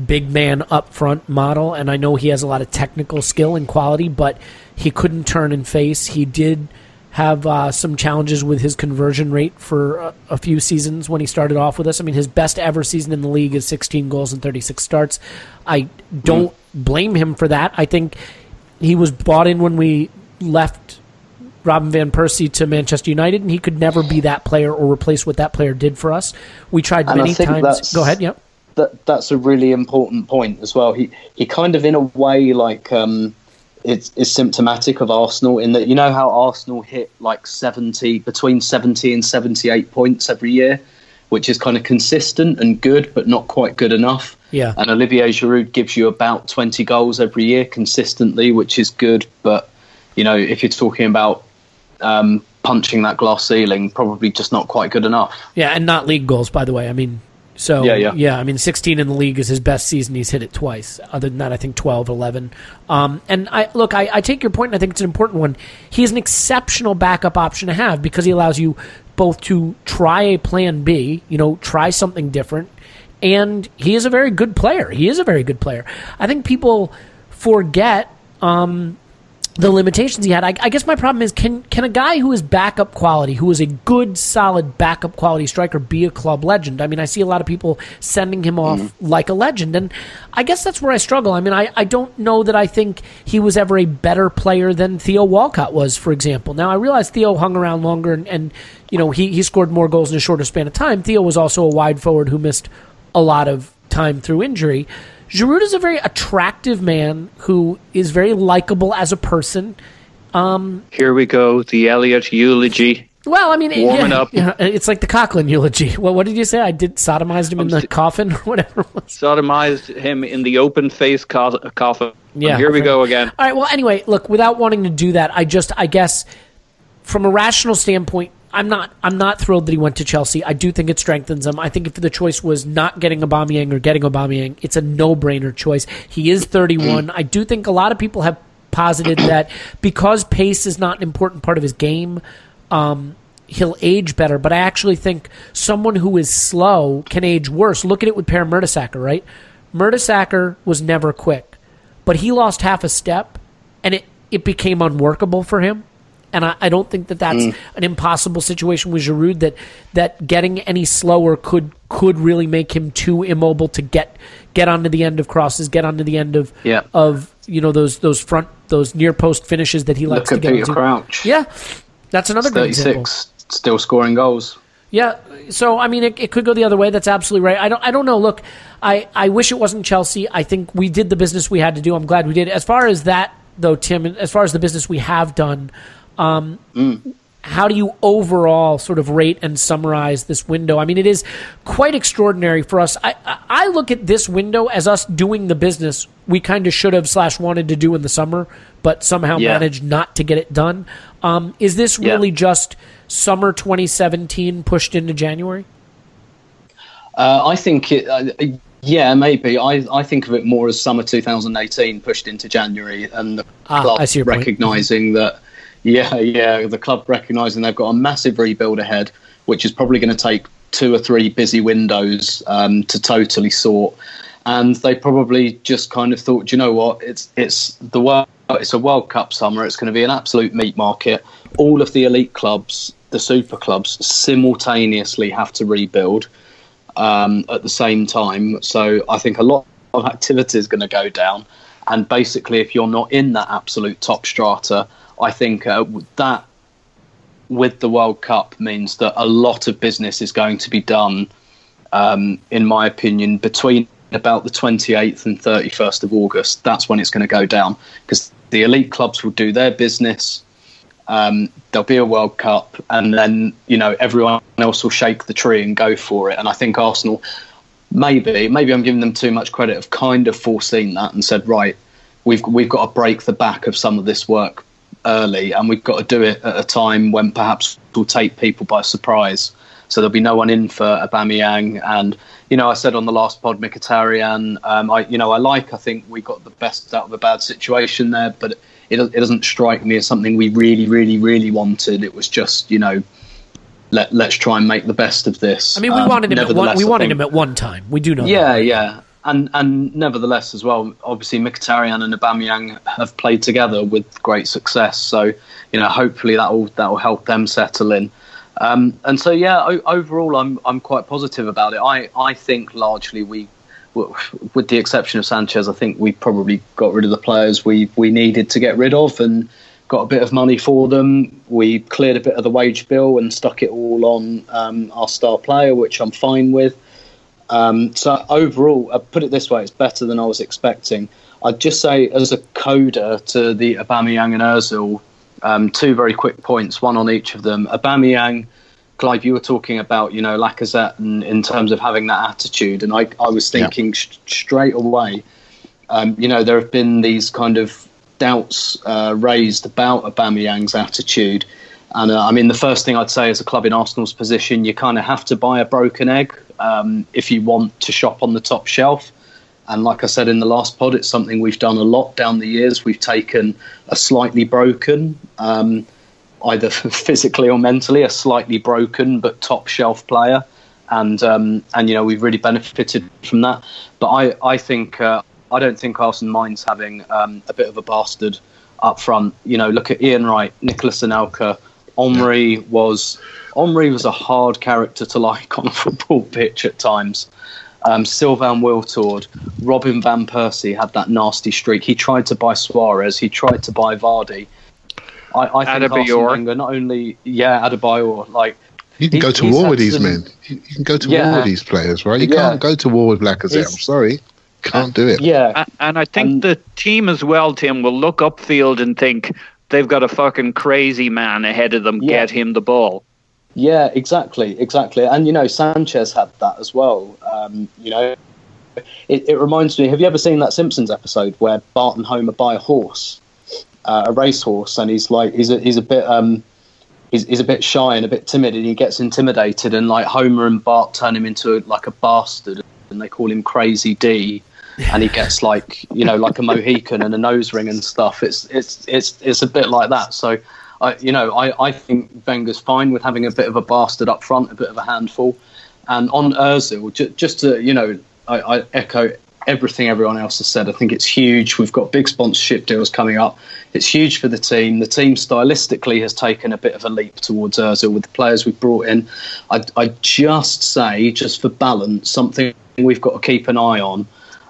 big man up front model, and I know he has a lot of technical skill and quality, but he couldn't turn and face. He did have uh, some challenges with his conversion rate for a, a few seasons when he started off with us. I mean, his best ever season in the league is sixteen goals and thirty-six starts. I don't mm. blame him for that. I think he was bought in when we left Robin Van Persie to Manchester United, and he could never be that player or replace what that player did for us. We tried and many times. Go ahead, yeah. That, that's a really important point as well. He he kind of, in a way, like um, it's is symptomatic of Arsenal in that, you know how Arsenal hit like seventy, between seventy and seventy-eight points every year, which is kind of consistent and good, but not quite good enough. Yeah. And Olivier Giroud gives you about twenty goals every year consistently, which is good, but you know, if you're talking about Um, punching that glass ceiling, probably just not quite good enough. Yeah, and not league goals, by the way. I mean, so yeah, yeah. yeah I mean, sixteen in the league is his best season. He's hit it twice. Other than that, I think twelve, eleven. Um, and I look, I, I take your point, and I think it's an important one. He is an exceptional backup option to have because he allows you both to try a plan B, you know, try something different, and he is a very good player. He is a very good player. I think people forget Um, the limitations he had. I, I guess my problem is, can can a guy who is backup quality, who is a good, solid backup quality striker, be a club legend? I mean, I see a lot of people sending him off mm. like a legend, and I guess that's where I struggle. I mean, I, I don't know that I think he was ever a better player than Theo Walcott was, for example. Now, I realize Theo hung around longer, and, and you know, he, he scored more goals in a shorter span of time. Theo was also a wide forward who missed a lot of time through injury. Giroud is a very attractive man who is very likable as a person. Um, Here we go, the Elliott eulogy. Well, I mean, warming yeah, up. Yeah, it's like the Coughlin eulogy. Well, what did you say? I did sodomized him I'm in the st- coffin or whatever it was. Sodomized him in the open face co- coffin. Yeah, here we go again. All right, well, anyway, look, without wanting to do that, I just, I guess, from a rational standpoint, I'm not I'm not thrilled that he went to Chelsea. I do think it strengthens him. I think if the choice was not getting Aubameyang or getting Aubameyang, it's a no-brainer choice. He is thirty-one. I do think a lot of people have posited that because pace is not an important part of his game, um, he'll age better. But I actually think someone who is slow can age worse. Look at it with Per Mertesacker, right? Mertesacker was never quick, but he lost half a step, and it, it became unworkable for him. And I, I don't think that that's mm. an impossible situation with Giroud, that that getting any slower could could really make him too immobile to get get onto the end of crosses, get onto the end of yeah. of you know those those front those near post finishes that he likes Look to at get Peter into. Crouch. Yeah, that's another great example. thirty-six, still scoring goals. Yeah, so I mean, it, it could go the other way. That's absolutely right. I don't, I don't know. Look, I, I wish it wasn't Chelsea. I think we did the business we had to do. I'm glad we did. As far as that though, Tim, as far as the business we have done. Um, mm. How do you overall sort of rate and summarize this window? I mean, it is quite extraordinary for us. I, I look at this window as us doing the business we kind of should have slash wanted to do in the summer, but somehow yeah. managed not to get it done. Um, is this really yeah. just summer twenty seventeen pushed into January? Uh, I think it, uh, Yeah, maybe. I, I think of it more as summer two thousand eighteen pushed into January, and the ah, club recognising that, yeah, yeah, the club recognising they've got a massive rebuild ahead, which is probably going to take two or three busy windows um, to totally sort. And they probably just kind of thought, do you know what, it's it's the world, it's a World Cup summer. It's going to be an absolute meat market. All of the elite clubs, the super clubs, simultaneously have to rebuild um, at the same time. So I think a lot of activity is going to go down. And basically, if you're not in that absolute top strata, I think uh, that with the World Cup means that a lot of business is going to be done, um, in my opinion, between about the twenty-eighth and thirty-first of August. That's when it's going to go down, because the elite clubs will do their business. Um, there'll be a World Cup, and then, you know, everyone else will shake the tree and go for it. And I think Arsenal, maybe, maybe I'm giving them too much credit, have kind of foreseen that and said, right, we've we've got to break the back of some of this work early, and we've got to do it at a time when perhaps we'll take people by surprise. So there'll be no one in for Aubameyang, and, you know, I said on the last pod, Mkhitaryan. Um, I, you know, I like. I think we got the best out of a bad situation there, but it, it doesn't strike me as something we really, really, really wanted. It was just, you know, let let's try and make the best of this. I mean, we um, wanted him. At one, we wanted think, him at one time. We do know. Yeah, that. yeah, and and nevertheless, as well, obviously, Mkhitaryan and Aubameyang have played together with great success. So, you know, hopefully that will that will help them settle in. Um, and so, yeah, o- overall, I'm I'm quite positive about it. I, I think largely we, with the exception of Sanchez, I think we probably got rid of the players we, we needed to get rid of and got a bit of money for them. We cleared a bit of the wage bill and stuck it all on um, our star player, which I'm fine with. Um, so overall, I put it this way, it's better than I was expecting. I'd just say, as a coda to the Aubameyang and Özil, Um, two very quick points, one on each of them. Aubameyang, Clive, you were talking about, you know, Lacazette and in terms of having that attitude, and I, I was thinking yeah. sh- straight away, um, you know, there have been these kind of doubts uh, raised about Aubameyang's attitude, and uh, I mean, the first thing I'd say as a club in Arsenal's position, you kind of have to buy a broken egg um, if you want to shop on the top shelf. And like I said in the last pod, it's something we've done a lot down the years. We've taken a slightly broken, um, either physically or mentally, a slightly broken but top shelf player, and um, and you know, we've really benefited from that. But I I think uh, I don't think Arsenal minds having um, a bit of a bastard up front. You know, look at Ian Wright, Nicolas Anelka. Omri was Omri was a hard character to like on a football pitch at times. Um, Sylvain Wiltord, Robin Van Persie had that nasty streak. He tried to buy Suarez. He tried to buy Vardy. I, I think Arsene Wenger not only yeah, Adebayor. Like, you can he, go to war with these some, men. You can go to yeah, war with these players, right? You yeah. can't go to war with Lacazette. I'm sorry, can't do it. Yeah, and, and I think and, the team as well, Tim, will look upfield and think they've got a fucking crazy man ahead of them. Yeah. Get him the ball. Yeah, exactly, exactly. And, you know, Sanchez had that as well. Um, you know, it, it reminds me, have you ever seen that Simpsons episode where Bart and Homer buy a horse, uh, a racehorse, and he's like, he's a, he's a bit, um, he's, he's a bit shy and a bit timid, and he gets intimidated, and like Homer and Bart turn him into a, like a bastard, and they call him Crazy D, and he gets like, you know, like a Mohican and a nose ring and stuff. It's, it's, it's, it's a bit like that. So, I, you know, I, I think Wenger's fine with having a bit of a bastard up front, a bit of a handful. And on Özil, just, just to, you know, I, I echo everything everyone else has said. I think it's huge. We've got big sponsorship deals coming up. It's huge for the team. The team stylistically has taken a bit of a leap towards Özil with the players we've brought in. I, I just say, just for balance, something we've got to keep an eye on.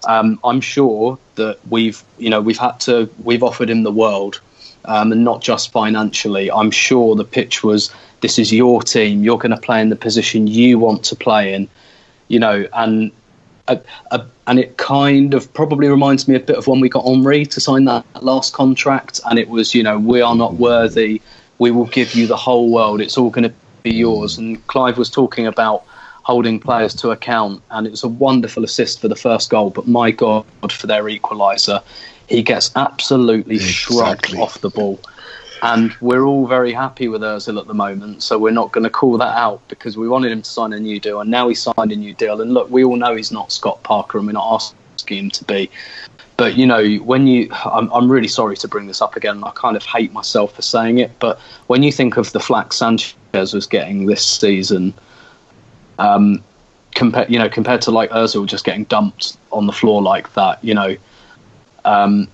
Um, I'm sure that we've, you know, we've had to, we've offered him the world. Um, and not just financially. I'm sure the pitch was, this is your team, you're going to play in the position you want to play in, you know, and uh, uh, and it kind of probably reminds me a bit of when we got Henry to sign that last contract, and it was, you know, we are not worthy, we will give you the whole world, it's all going to be yours. And Clive was talking about holding players to account, and it was a wonderful assist for the first goal, but my God, for their equaliser, he gets absolutely exactly. shrugged off the ball. And we're all very happy with Özil at the moment, so we're not going to call that out because we wanted him to sign a new deal, and now he signed a new deal. And look, we all know he's not Scott Parker, and we're not asking him to be. But, you know, when you... I'm, I'm really sorry to bring this up again. I kind of hate myself for saying it, but when you think of the flack Sanchez was getting this season, um, compared, you know, compared to, like, Özil just getting dumped on the floor like that, you know... Um,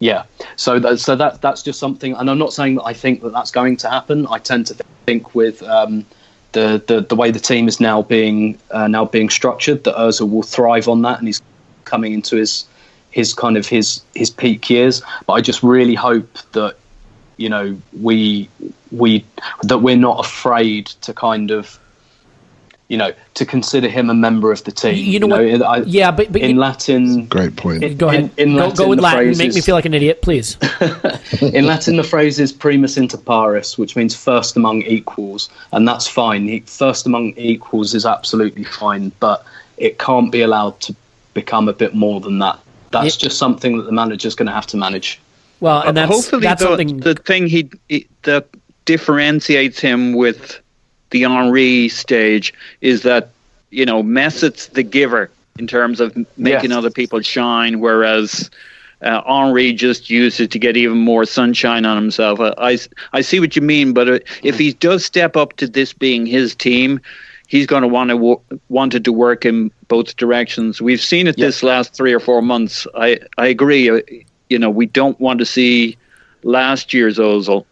yeah, so that, so that that's just something, and I'm not saying that I think that that's going to happen. I tend to think with um, the, the the way the team is now being uh, now being structured, that Özil will thrive on that, and he's coming into his his kind of his his peak years. But I just really hope that you know we we that we're not afraid to kind of. You know, to consider him a member of the team. You know, you know what? I, yeah, but, but in you, Latin, great point. In, go ahead. In, in Latin, go, go with Latin. Phrases, make me feel like an idiot, please. In Latin, the phrase is "primus inter pares," which means first among equals, and that's fine. He, first among equals is absolutely fine, but it can't be allowed to become a bit more than that. That's yeah. just something that the manager's going to have to manage. Well, and that's, hopefully that's the, something... the thing he that differentiates him with. The Henry stage is that, you know, Mesut's the giver in terms of making yes. other people shine, whereas uh, Henry just used it to get even more sunshine on himself. I, I, I see what you mean, but if he does step up to this being his team, he's going to want to wo- want it to work in both directions. We've seen it yes. this last three or four months. I, I agree. You know, we don't want to see last year's Özil.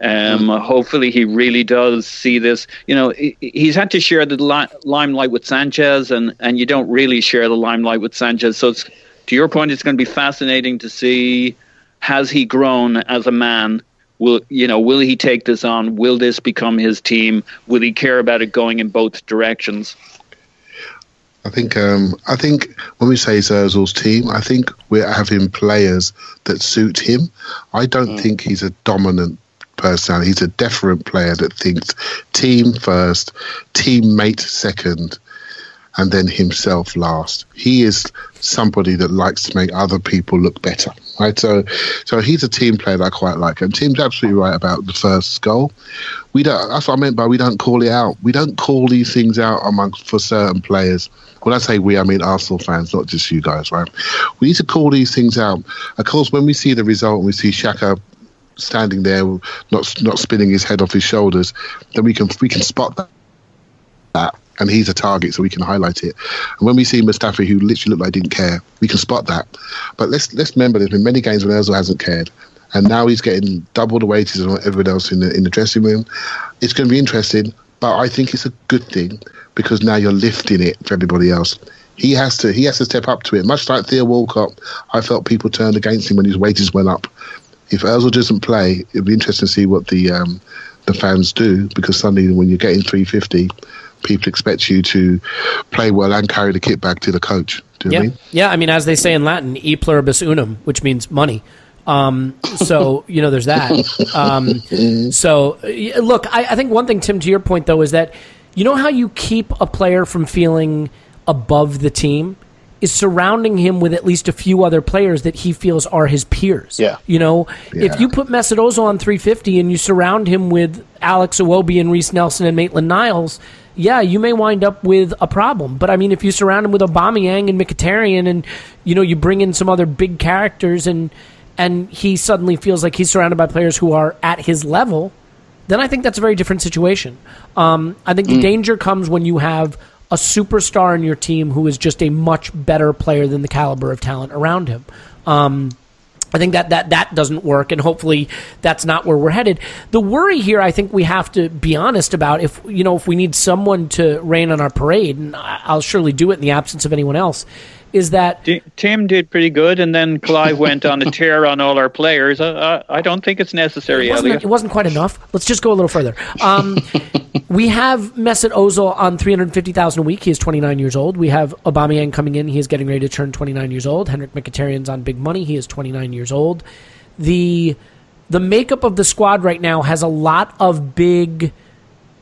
Um, hopefully he really does see this. You know, he's had to share the li- limelight with Sanchez, and, and you don't really share the limelight with Sanchez. So it's, to your point, it's going to be fascinating to see, has he grown as a man? Will, you know, will he take this on? Will this become his team? Will he care about it going in both directions? I think um, I think when we say it's Özil's team, I think we're having players that suit him. I don't mm. think he's a dominant personality. He's a deferent player that thinks team first, teammate second, and then himself last. He is somebody that likes to make other people look better, right? So, so he's a team player that I quite like. And Tim's absolutely right about the first goal. We don't. That's what I meant by we don't call it out. We don't call these things out amongst for certain players. When I say we, I mean Arsenal fans, not just you guys, right? We need to call these things out. Of course, when we see the result, and we see Xhaka standing there, not not spinning his head off his shoulders, then we can we can spot that, that, and he's a target, so we can highlight it. And when we see Mustafi, who literally looked like he didn't care, we can spot that. But let's let's remember, there's been many games when Özil hasn't cared, and now he's getting double the wages on everyone else in the in the dressing room. It's going to be interesting, but I think it's a good thing because now you're lifting it for everybody else. He has to he has to step up to it. Much like Theo Walcott, I felt people turned against him when his wages went up. If Özil doesn't play, it'd be interesting to see what the um, the fans do, because suddenly when you're getting three fifty, people expect you to play well and carry the kit back to the coach. Do you yeah. know what I mean? Yeah, I mean, as they say in Latin, e pluribus unum, which means money. Um, so, you know, there's that. Um, so, look, I, I think one thing, Tim, to your point, though, is that you know how you keep a player from feeling above the team? Is surrounding him with at least a few other players that he feels are his peers. Yeah. You know, yeah. if you put Mesut Özil on three fifty and you surround him with Alex Iwobi and Reiss Nelson and Maitland-Niles, yeah, you may wind up with a problem. But, I mean, if you surround him with Aubameyang and Mkhitaryan and, you know, you bring in some other big characters and and he suddenly feels like he's surrounded by players who are at his level, then I think that's a very different situation. Um, I think mm. the danger comes when you have a superstar in your team who is just a much better player than the caliber of talent around him. Um, I think that, that that doesn't work, and hopefully that's not where we're headed. The worry here, I think we have to be honest about, if you know if we need someone to rain on our parade, and I'll surely do it in the absence of anyone else, is that... D- Tim did pretty good, and then Clive went on a tear on all our players. I, I, I don't think it's necessary, it wasn't, it wasn't quite enough. Let's just go a little further. Um, we have Mesut Ozil on three hundred fifty thousand dollars a week. He is twenty-nine years old. We have Aubameyang coming in. He is getting ready to turn twenty-nine years old. Henrikh Mkhitaryan's on big money. He is twenty-nine years old. The, the makeup of the squad right now has a lot of big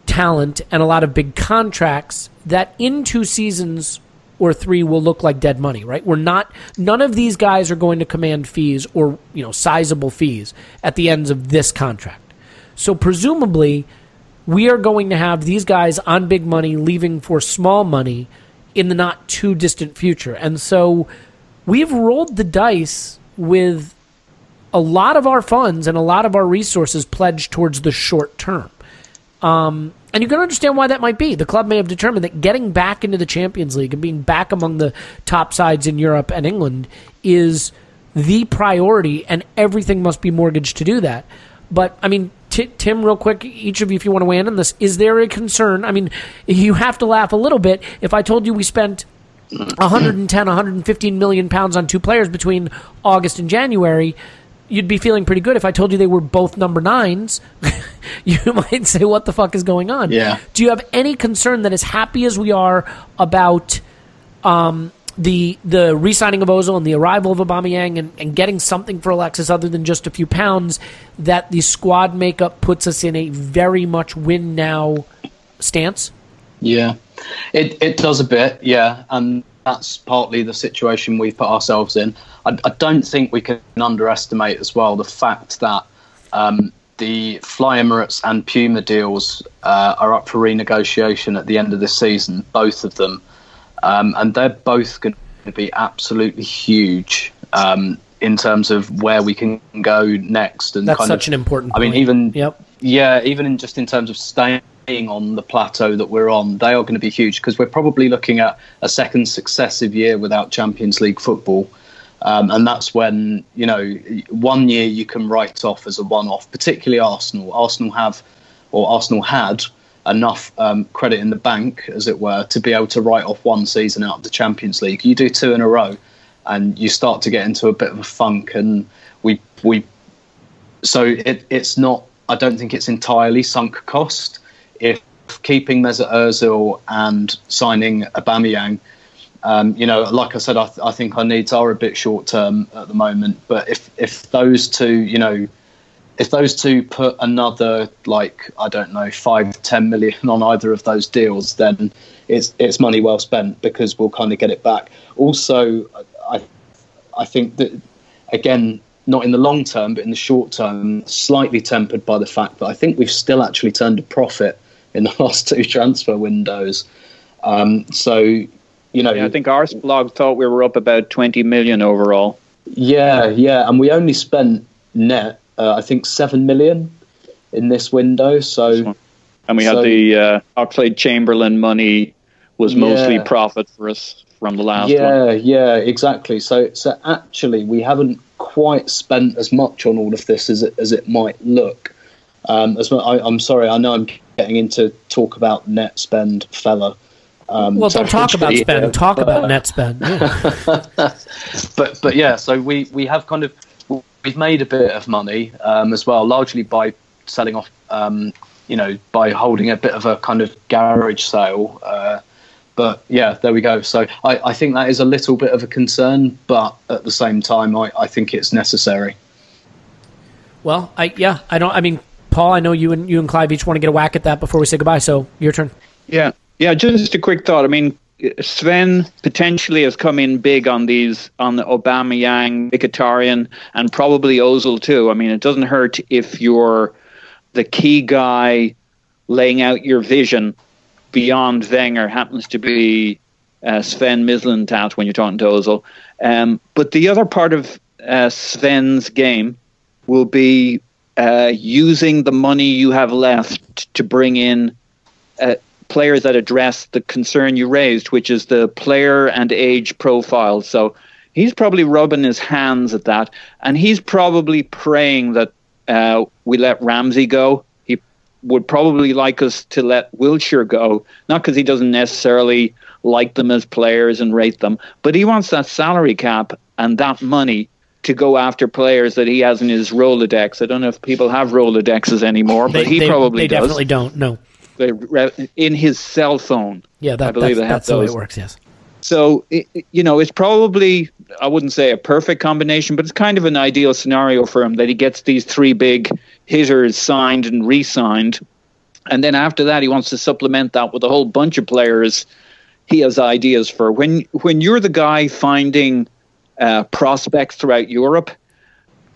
talent and a lot of big contracts that in two seasons or three will look like dead money, right? We're not, none of these guys are going to command fees or, you know, sizable fees at the ends of this contract. So presumably we are going to have these guys on big money leaving for small money in the not too distant future. And so we've rolled the dice with a lot of our funds and a lot of our resources pledged towards the short term. Um, and you can understand why that might be. The club may have determined that getting back into the Champions League and being back among the top sides in Europe and England is the priority, and everything must be mortgaged to do that. But, I mean, t- Tim, real quick, each of you, if you want to weigh in on this, is there a concern? I mean, you have to laugh a little bit. If I told you we spent one hundred ten, one hundred fifteen million pounds on two players between August and January, you'd be feeling pretty good. If I told you they were both number nines, you might say, what the fuck is going on? Yeah. Do you have any concern that as happy as we are about um, the the re-signing of Ozil and the arrival of Aubameyang and, and getting something for Alexis other than just a few pounds, that the squad makeup puts us in a very much win now stance? Yeah, it it does a bit, yeah. And that's partly the situation we put ourselves in. I, I don't think we can underestimate as well the fact that um, the Fly Emirates and Puma deals uh, are up for renegotiation at the end of this season, both of them. Um, and they're both going to be absolutely huge um, in terms of where we can go next. And that's kind such of, an important point. I mean, even, yep. yeah, even in just in terms of staying on the plateau that we're on, they are going to be huge because we're probably looking at a second successive year without Champions League football. Um, and that's when, you know, one year you can write off as a one-off, particularly Arsenal. Arsenal have, or Arsenal had, enough um, credit in the bank, as it were, to be able to write off one season out of the Champions League. You do two in a row and you start to get into a bit of a funk. And we, we so it, it's not, I don't think it's entirely sunk cost. If keeping Mesut Özil and signing Aubameyang, um, you know, like I said, I, th- I think our needs are a bit short term at the moment. But if if those two, you know, if those two put another, like, I don't know, five, ten million on either of those deals, then it's it's money well spent because we'll kind of get it back. Also, I I think that, again, not in the long term, but in the short term, slightly tempered by the fact that I think we've still actually turned a profit in the last two transfer windows. Um, so, you know, yeah, I think our blog thought we were up about twenty million overall. Yeah, yeah. And we only spent net, uh, I think, seven million in this window. So, and we so, had the uh, Oxlade-Chamberlain money was mostly yeah. profit for us from the last yeah, one. Yeah, yeah, exactly. So, so actually, we haven't quite spent as much on all of this as it, as it might look. Um, as well, I, I'm sorry, I know I'm getting into talk about net spend, fella. Um, well, don't talk about spend, here, talk but, about net spend. Yeah. but but yeah, so we, we have kind of, we've made a bit of money um, as well, largely by selling off, um, you know, by holding a bit of a kind of garage sale. Uh, but yeah, there we go. So I, I think that is a little bit of a concern, but at the same time, I, I think it's necessary. Well, I yeah, I don't, I mean, Paul, I know you and you and Clive each want to get a whack at that before we say goodbye, so your turn. Yeah, yeah. Just a quick thought. I mean, Sven potentially has come in big on these, on the Aubameyang, Mkhitaryan, and probably Ozil too. I mean, it doesn't hurt if you're the key guy laying out your vision beyond Wenger happens to be uh, Sven Mislintat when you're talking to Ozil. Um, but the other part of uh, Sven's game will be Uh, using the money you have left to bring in uh, players that address the concern you raised, which is the player and age profile. So he's probably rubbing his hands at that, and he's probably praying that uh, we let Ramsey go. He would probably like us to let Wilshere go, not because he doesn't necessarily like them as players and rate them, but he wants that salary cap and that money to go after players that he has in his Rolodex. I don't know if people have Rolodexes anymore, but they, he they, probably they does. They definitely don't, no. In his cell phone. Yeah, that, I believe that's, that's how it works, yes. So, it, you know, it's probably, I wouldn't say a perfect combination, but it's kind of an ideal scenario for him that he gets these three big hitters signed and re-signed. And then after that, he wants to supplement that with a whole bunch of players he has ideas for. When when you're the guy finding uh, prospects throughout Europe,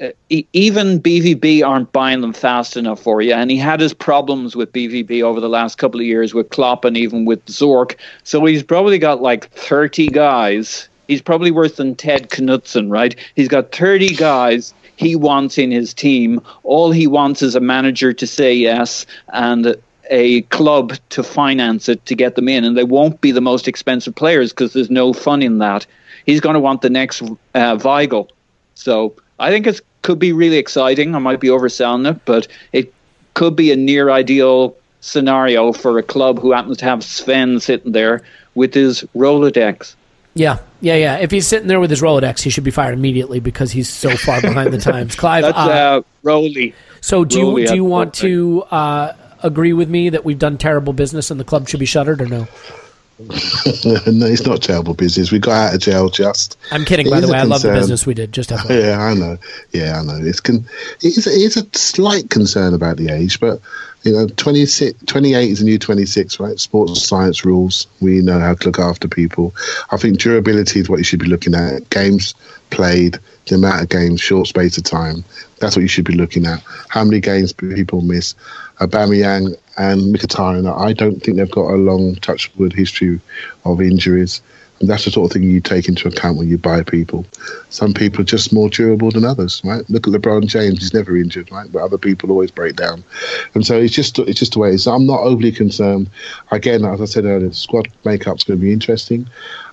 uh, e- even B V B aren't buying them fast enough for you. And he had his problems with B V B over the last couple of years with Klopp and even with Zorc. So he's probably got like thirty guys. He's probably worse than Ted Knutson, right? He's got thirty guys he wants in his team. All he wants is a manager to say yes and a club to finance it to get them in. And they won't be the most expensive players because there's no fun in that. He's going to want the next uh, Weigl. So I think it could be really exciting. I might be overselling it, but it could be a near ideal scenario for a club who happens to have Sven sitting there with his Rolodex. Yeah, yeah, yeah. If he's sitting there with his Rolodex, he should be fired immediately because he's so far behind the times. Clive, that's uh, uh, Rolly. So do Rolly you do you want to uh, agree with me that we've done terrible business and the club should be shuttered, or no? No, it's not terrible business. We got out of jail just. I'm kidding, by the way. I love the business we did. Just yeah, I know. Yeah, I know. It's con- it is, it is a slight concern about the age, but you know, twenty-six, twenty-eight is a new twenty-six, right? Sports science rules. We know how to look after people. I think durability is what you should be looking at. Games played, the amount of games, short space of time. That's what you should be looking at. How many games people miss. Aubameyang and Mkhitaryan, I don't think they've got a long, touch wood, history of injuries. And that's the sort of thing you take into account when you buy people. Some people are just more durable than others, right? Look at LeBron James; he's never injured, right? But other people always break down, and so it's just it's just the way it is. I'm not overly concerned. Again, as I said earlier, squad makeup's going to be interesting.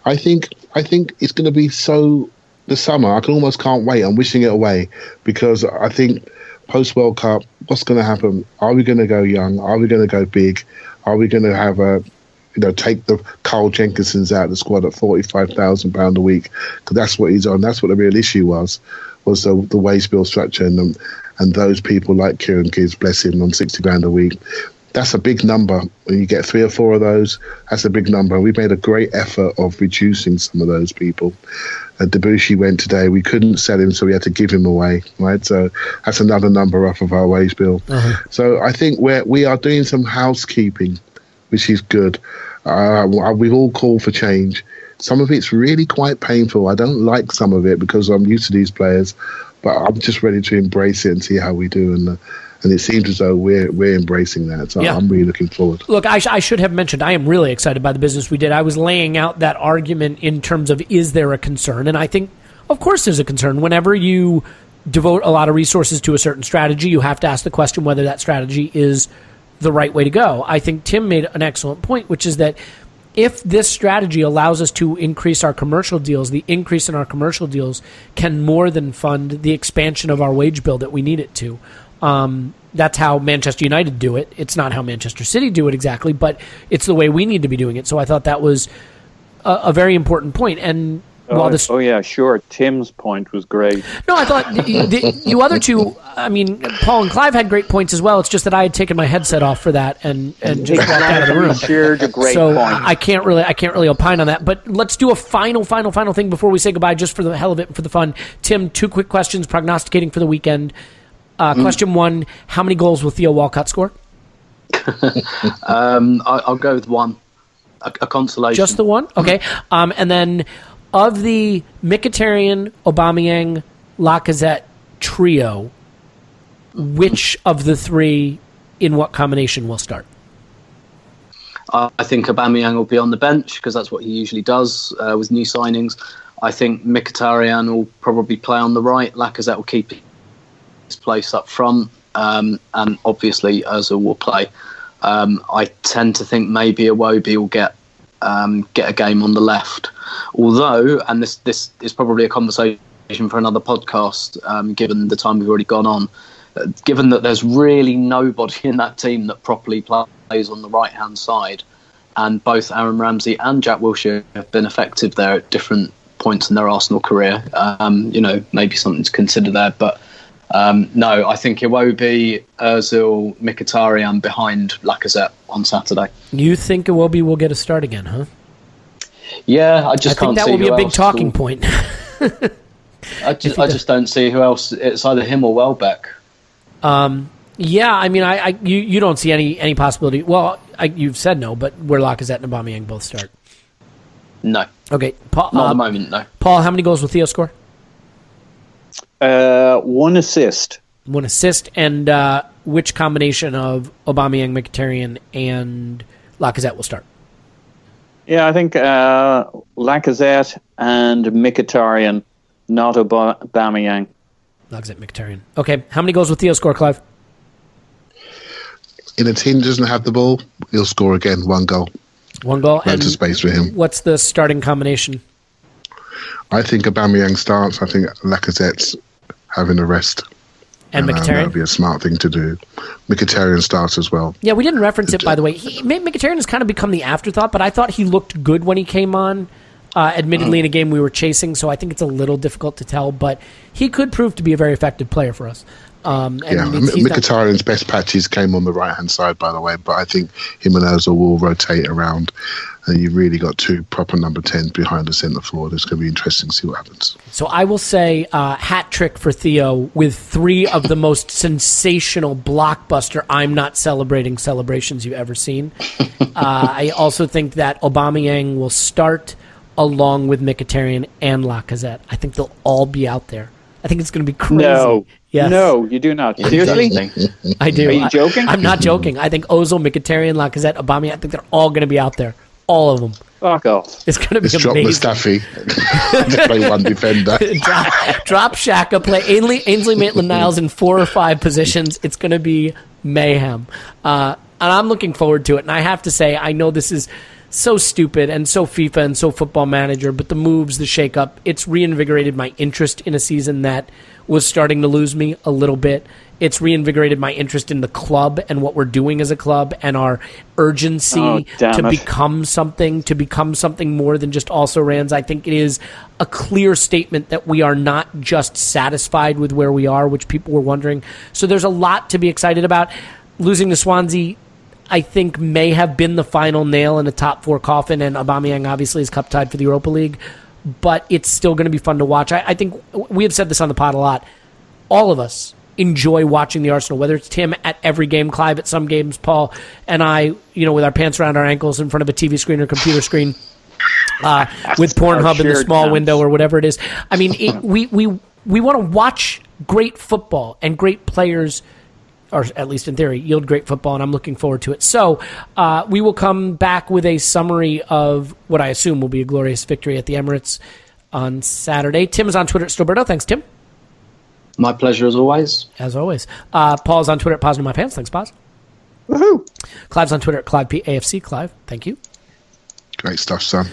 I think I think it's going to be so. The summer, I can almost can't wait. I'm wishing it away because I think post World Cup, what's going to happen? Are we going to go young? Are we going to go big? Are we going to have a You know, take the Carl Jenkinsons out of the squad at forty-five thousand pounds a week, because that's what he's on. That's what the real issue was, was the, the wage bill structure and them, and those people like Kieran Gibbs, bless him, on sixty grand a week. That's a big number. When you get three or four of those, that's a big number. We made a great effort of reducing some of those people. Uh, Debussy went today. We couldn't sell him, so we had to give him away, right? So that's another number off of our wage bill. Uh-huh. So I think we're, we are doing some housekeeping, which is good. Uh, we've all called for change. Some of it's really quite painful. I don't like some of it because I'm used to these players, but I'm just ready to embrace it and see how we do. And uh, and it seems as though we're we're embracing that. So yeah. I'm really looking forward. Look, I, sh- I should have mentioned I am really excited by the business we did. I was laying out that argument in terms of is there a concern? And I think, of course, there's a concern. Whenever you devote a lot of resources to a certain strategy, you have to ask the question whether that strategy is the right way to go. I think Tim made an excellent point, which is that if this strategy allows us to increase our commercial deals, the increase in our commercial deals can more than fund the expansion of our wage bill that we need it to. Um, that's how Manchester United do it. It's not how Manchester City do it exactly, but it's the way we need to be doing it. So I thought that was a, a very important point. And oh, while this, oh yeah, sure. Tim's point was great. No, I thought the, the, you other two, I mean, Paul and Clive had great points as well. It's just that I had taken my headset off for that and, and just walked out of the room. Shared a great so point. I can't really, I can't really opine on that. But let's do a final, final, final thing before we say goodbye, just for the hell of it and for the fun. Tim, two quick questions, prognosticating for the weekend. Uh, mm. Question one, how many goals will Theo Walcott score? um, I, I'll go with one. A, a consolation. Just the one? Okay. Um, and then of the Mkhitaryan, Aubameyang, Lacazette trio, which of the three in what combination will start? Uh, I think Aubameyang will be on the bench because that's what he usually does uh, with new signings. I think Mkhitaryan will probably play on the right. Lacazette will keep his place up front. Um, and obviously Özil will play. Um, I tend to think maybe Iwobi will get Um, get a game on the left, although, and this this is probably a conversation for another podcast, um, given the time we've already gone on, uh, given that there's really nobody in that team that properly plays on the right hand side, and both Aaron Ramsey and Jack Wilshere have been effective there at different points in their Arsenal career. Um, you know, maybe something to consider there, but um, no, I think Iwobi, Özil, Mkhitaryan behind Lacazette on Saturday. You think Iwobi will get a start again, huh? Yeah, I just I can't see. I think that will be a big talking point. I just, I just don't see who else. It's either him or Welbeck. Um, yeah, I mean, I, I you, you don't see any, any possibility. Well, I, you've said no, but where Lacazette and Aubameyang both start. No. Okay. Pa- Not um, at the moment, no. Paul, how many goals will Theo score? Uh, one assist. One assist, and uh, which combination of Aubameyang, Mkhitaryan, and Lacazette will start? Yeah, I think uh, Lacazette and Mkhitaryan, not Aubameyang. Lacazette, Mkhitaryan. Okay, how many goals will Theo score, Clive? In a team that doesn't have the ball, he'll score again, one goal. One goal? Loads of space for him. What's the starting combination? I think Aubameyang starts. I think Lacazette's having a rest. And Mkhitaryan? That would be a smart thing to do. Mkhitaryan starts as well. Yeah, we didn't reference it, by the way. He, Mkhitaryan has kind of become the afterthought, but I thought he looked good when he came on. Uh, admittedly, in a game we were chasing, so I think it's a little difficult to tell, but he could prove to be a very effective player for us. Um, and yeah, Mkhitaryan's best patches came on the right-hand side, by the way, but I think him and Ozil will rotate around, and you've really got two proper number tens behind the centre forward. It's going to be interesting to see what happens. So I will say uh, hat trick for Theo with three of the most sensational blockbuster I'm not celebrating celebrations you've ever seen. uh, I also think that Aubameyang will start along with Mkhitaryan and Lacazette. I think they'll all be out there. I think it's going to be crazy. No, yes. no, you do not. Seriously? I do. Are you joking? I, I'm not joking. I think Ozil, Mkhitaryan, Lacazette, Aubameyang, I think they're all going to be out there. All of them. Fuck off. It's going to be Just amazing. Drop Mustafi. Play one defender. drop, drop Xhaka. Play Ainsley, Ainsley Maitland-Niles in four or five positions. It's going to be mayhem. Uh, and I'm looking forward to it. And I have to say, I know this is so stupid and so FIFA and so Football Manager, but the moves, the shakeup, it's reinvigorated my interest in a season that was starting to lose me a little bit. It's reinvigorated my interest in the club and what we're doing as a club and our urgency oh, to it. become something, to become something more than just also-rans. I think it is a clear statement that we are not just satisfied with where we are, which people were wondering. So there's a lot to be excited about. Losing to Swansea, I think, may have been the final nail in a top-four coffin, and Aubameyang obviously is cup-tied for the Europa League, but it's still going to be fun to watch. I, I think we have said this on the pod a lot. All of us enjoy watching the Arsenal, whether it's Tim at every game, Clive at some games, Paul and I, you know, with our pants around our ankles in front of a T V screen or computer screen, uh, with Pornhub in the small window or whatever it is. I mean, it, we we we want to watch great football and great players, or at least in theory, yield great football, and I'm looking forward to it. So uh, we will come back with a summary of what I assume will be a glorious victory at the Emirates on Saturday. Tim is on Twitter at Stilberto. Thanks, Tim. My pleasure, as always. As always. Uh, Paul's on Twitter at Pause in My Pants. Thanks, Pause. Woohoo! Clive's on Twitter at Clive P A F C. Clive, thank you. Great stuff, son.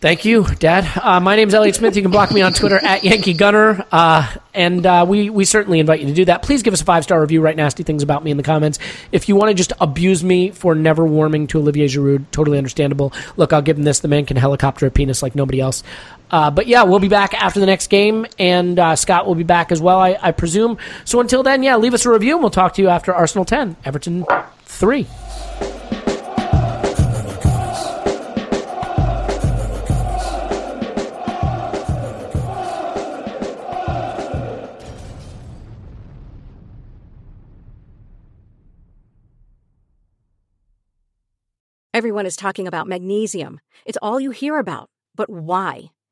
Thank you, Dad. Uh, my name's Elliot Smith. You can block me on Twitter at Yankee Gunner, uh, and uh, we, we certainly invite you to do that. Please give us a five-star review. Write nasty things about me in the comments. If you want to just abuse me for never warming to Olivier Giroud, totally understandable. Look, I'll give him this. The man can helicopter a penis like nobody else. Uh, but, yeah, we'll be back after the next game, and uh, Scott will be back as well, I, I presume. So until then, yeah, leave us a review, and we'll talk to you after Arsenal ten, Everton three. Everyone is talking about magnesium. It's all you hear about. But why?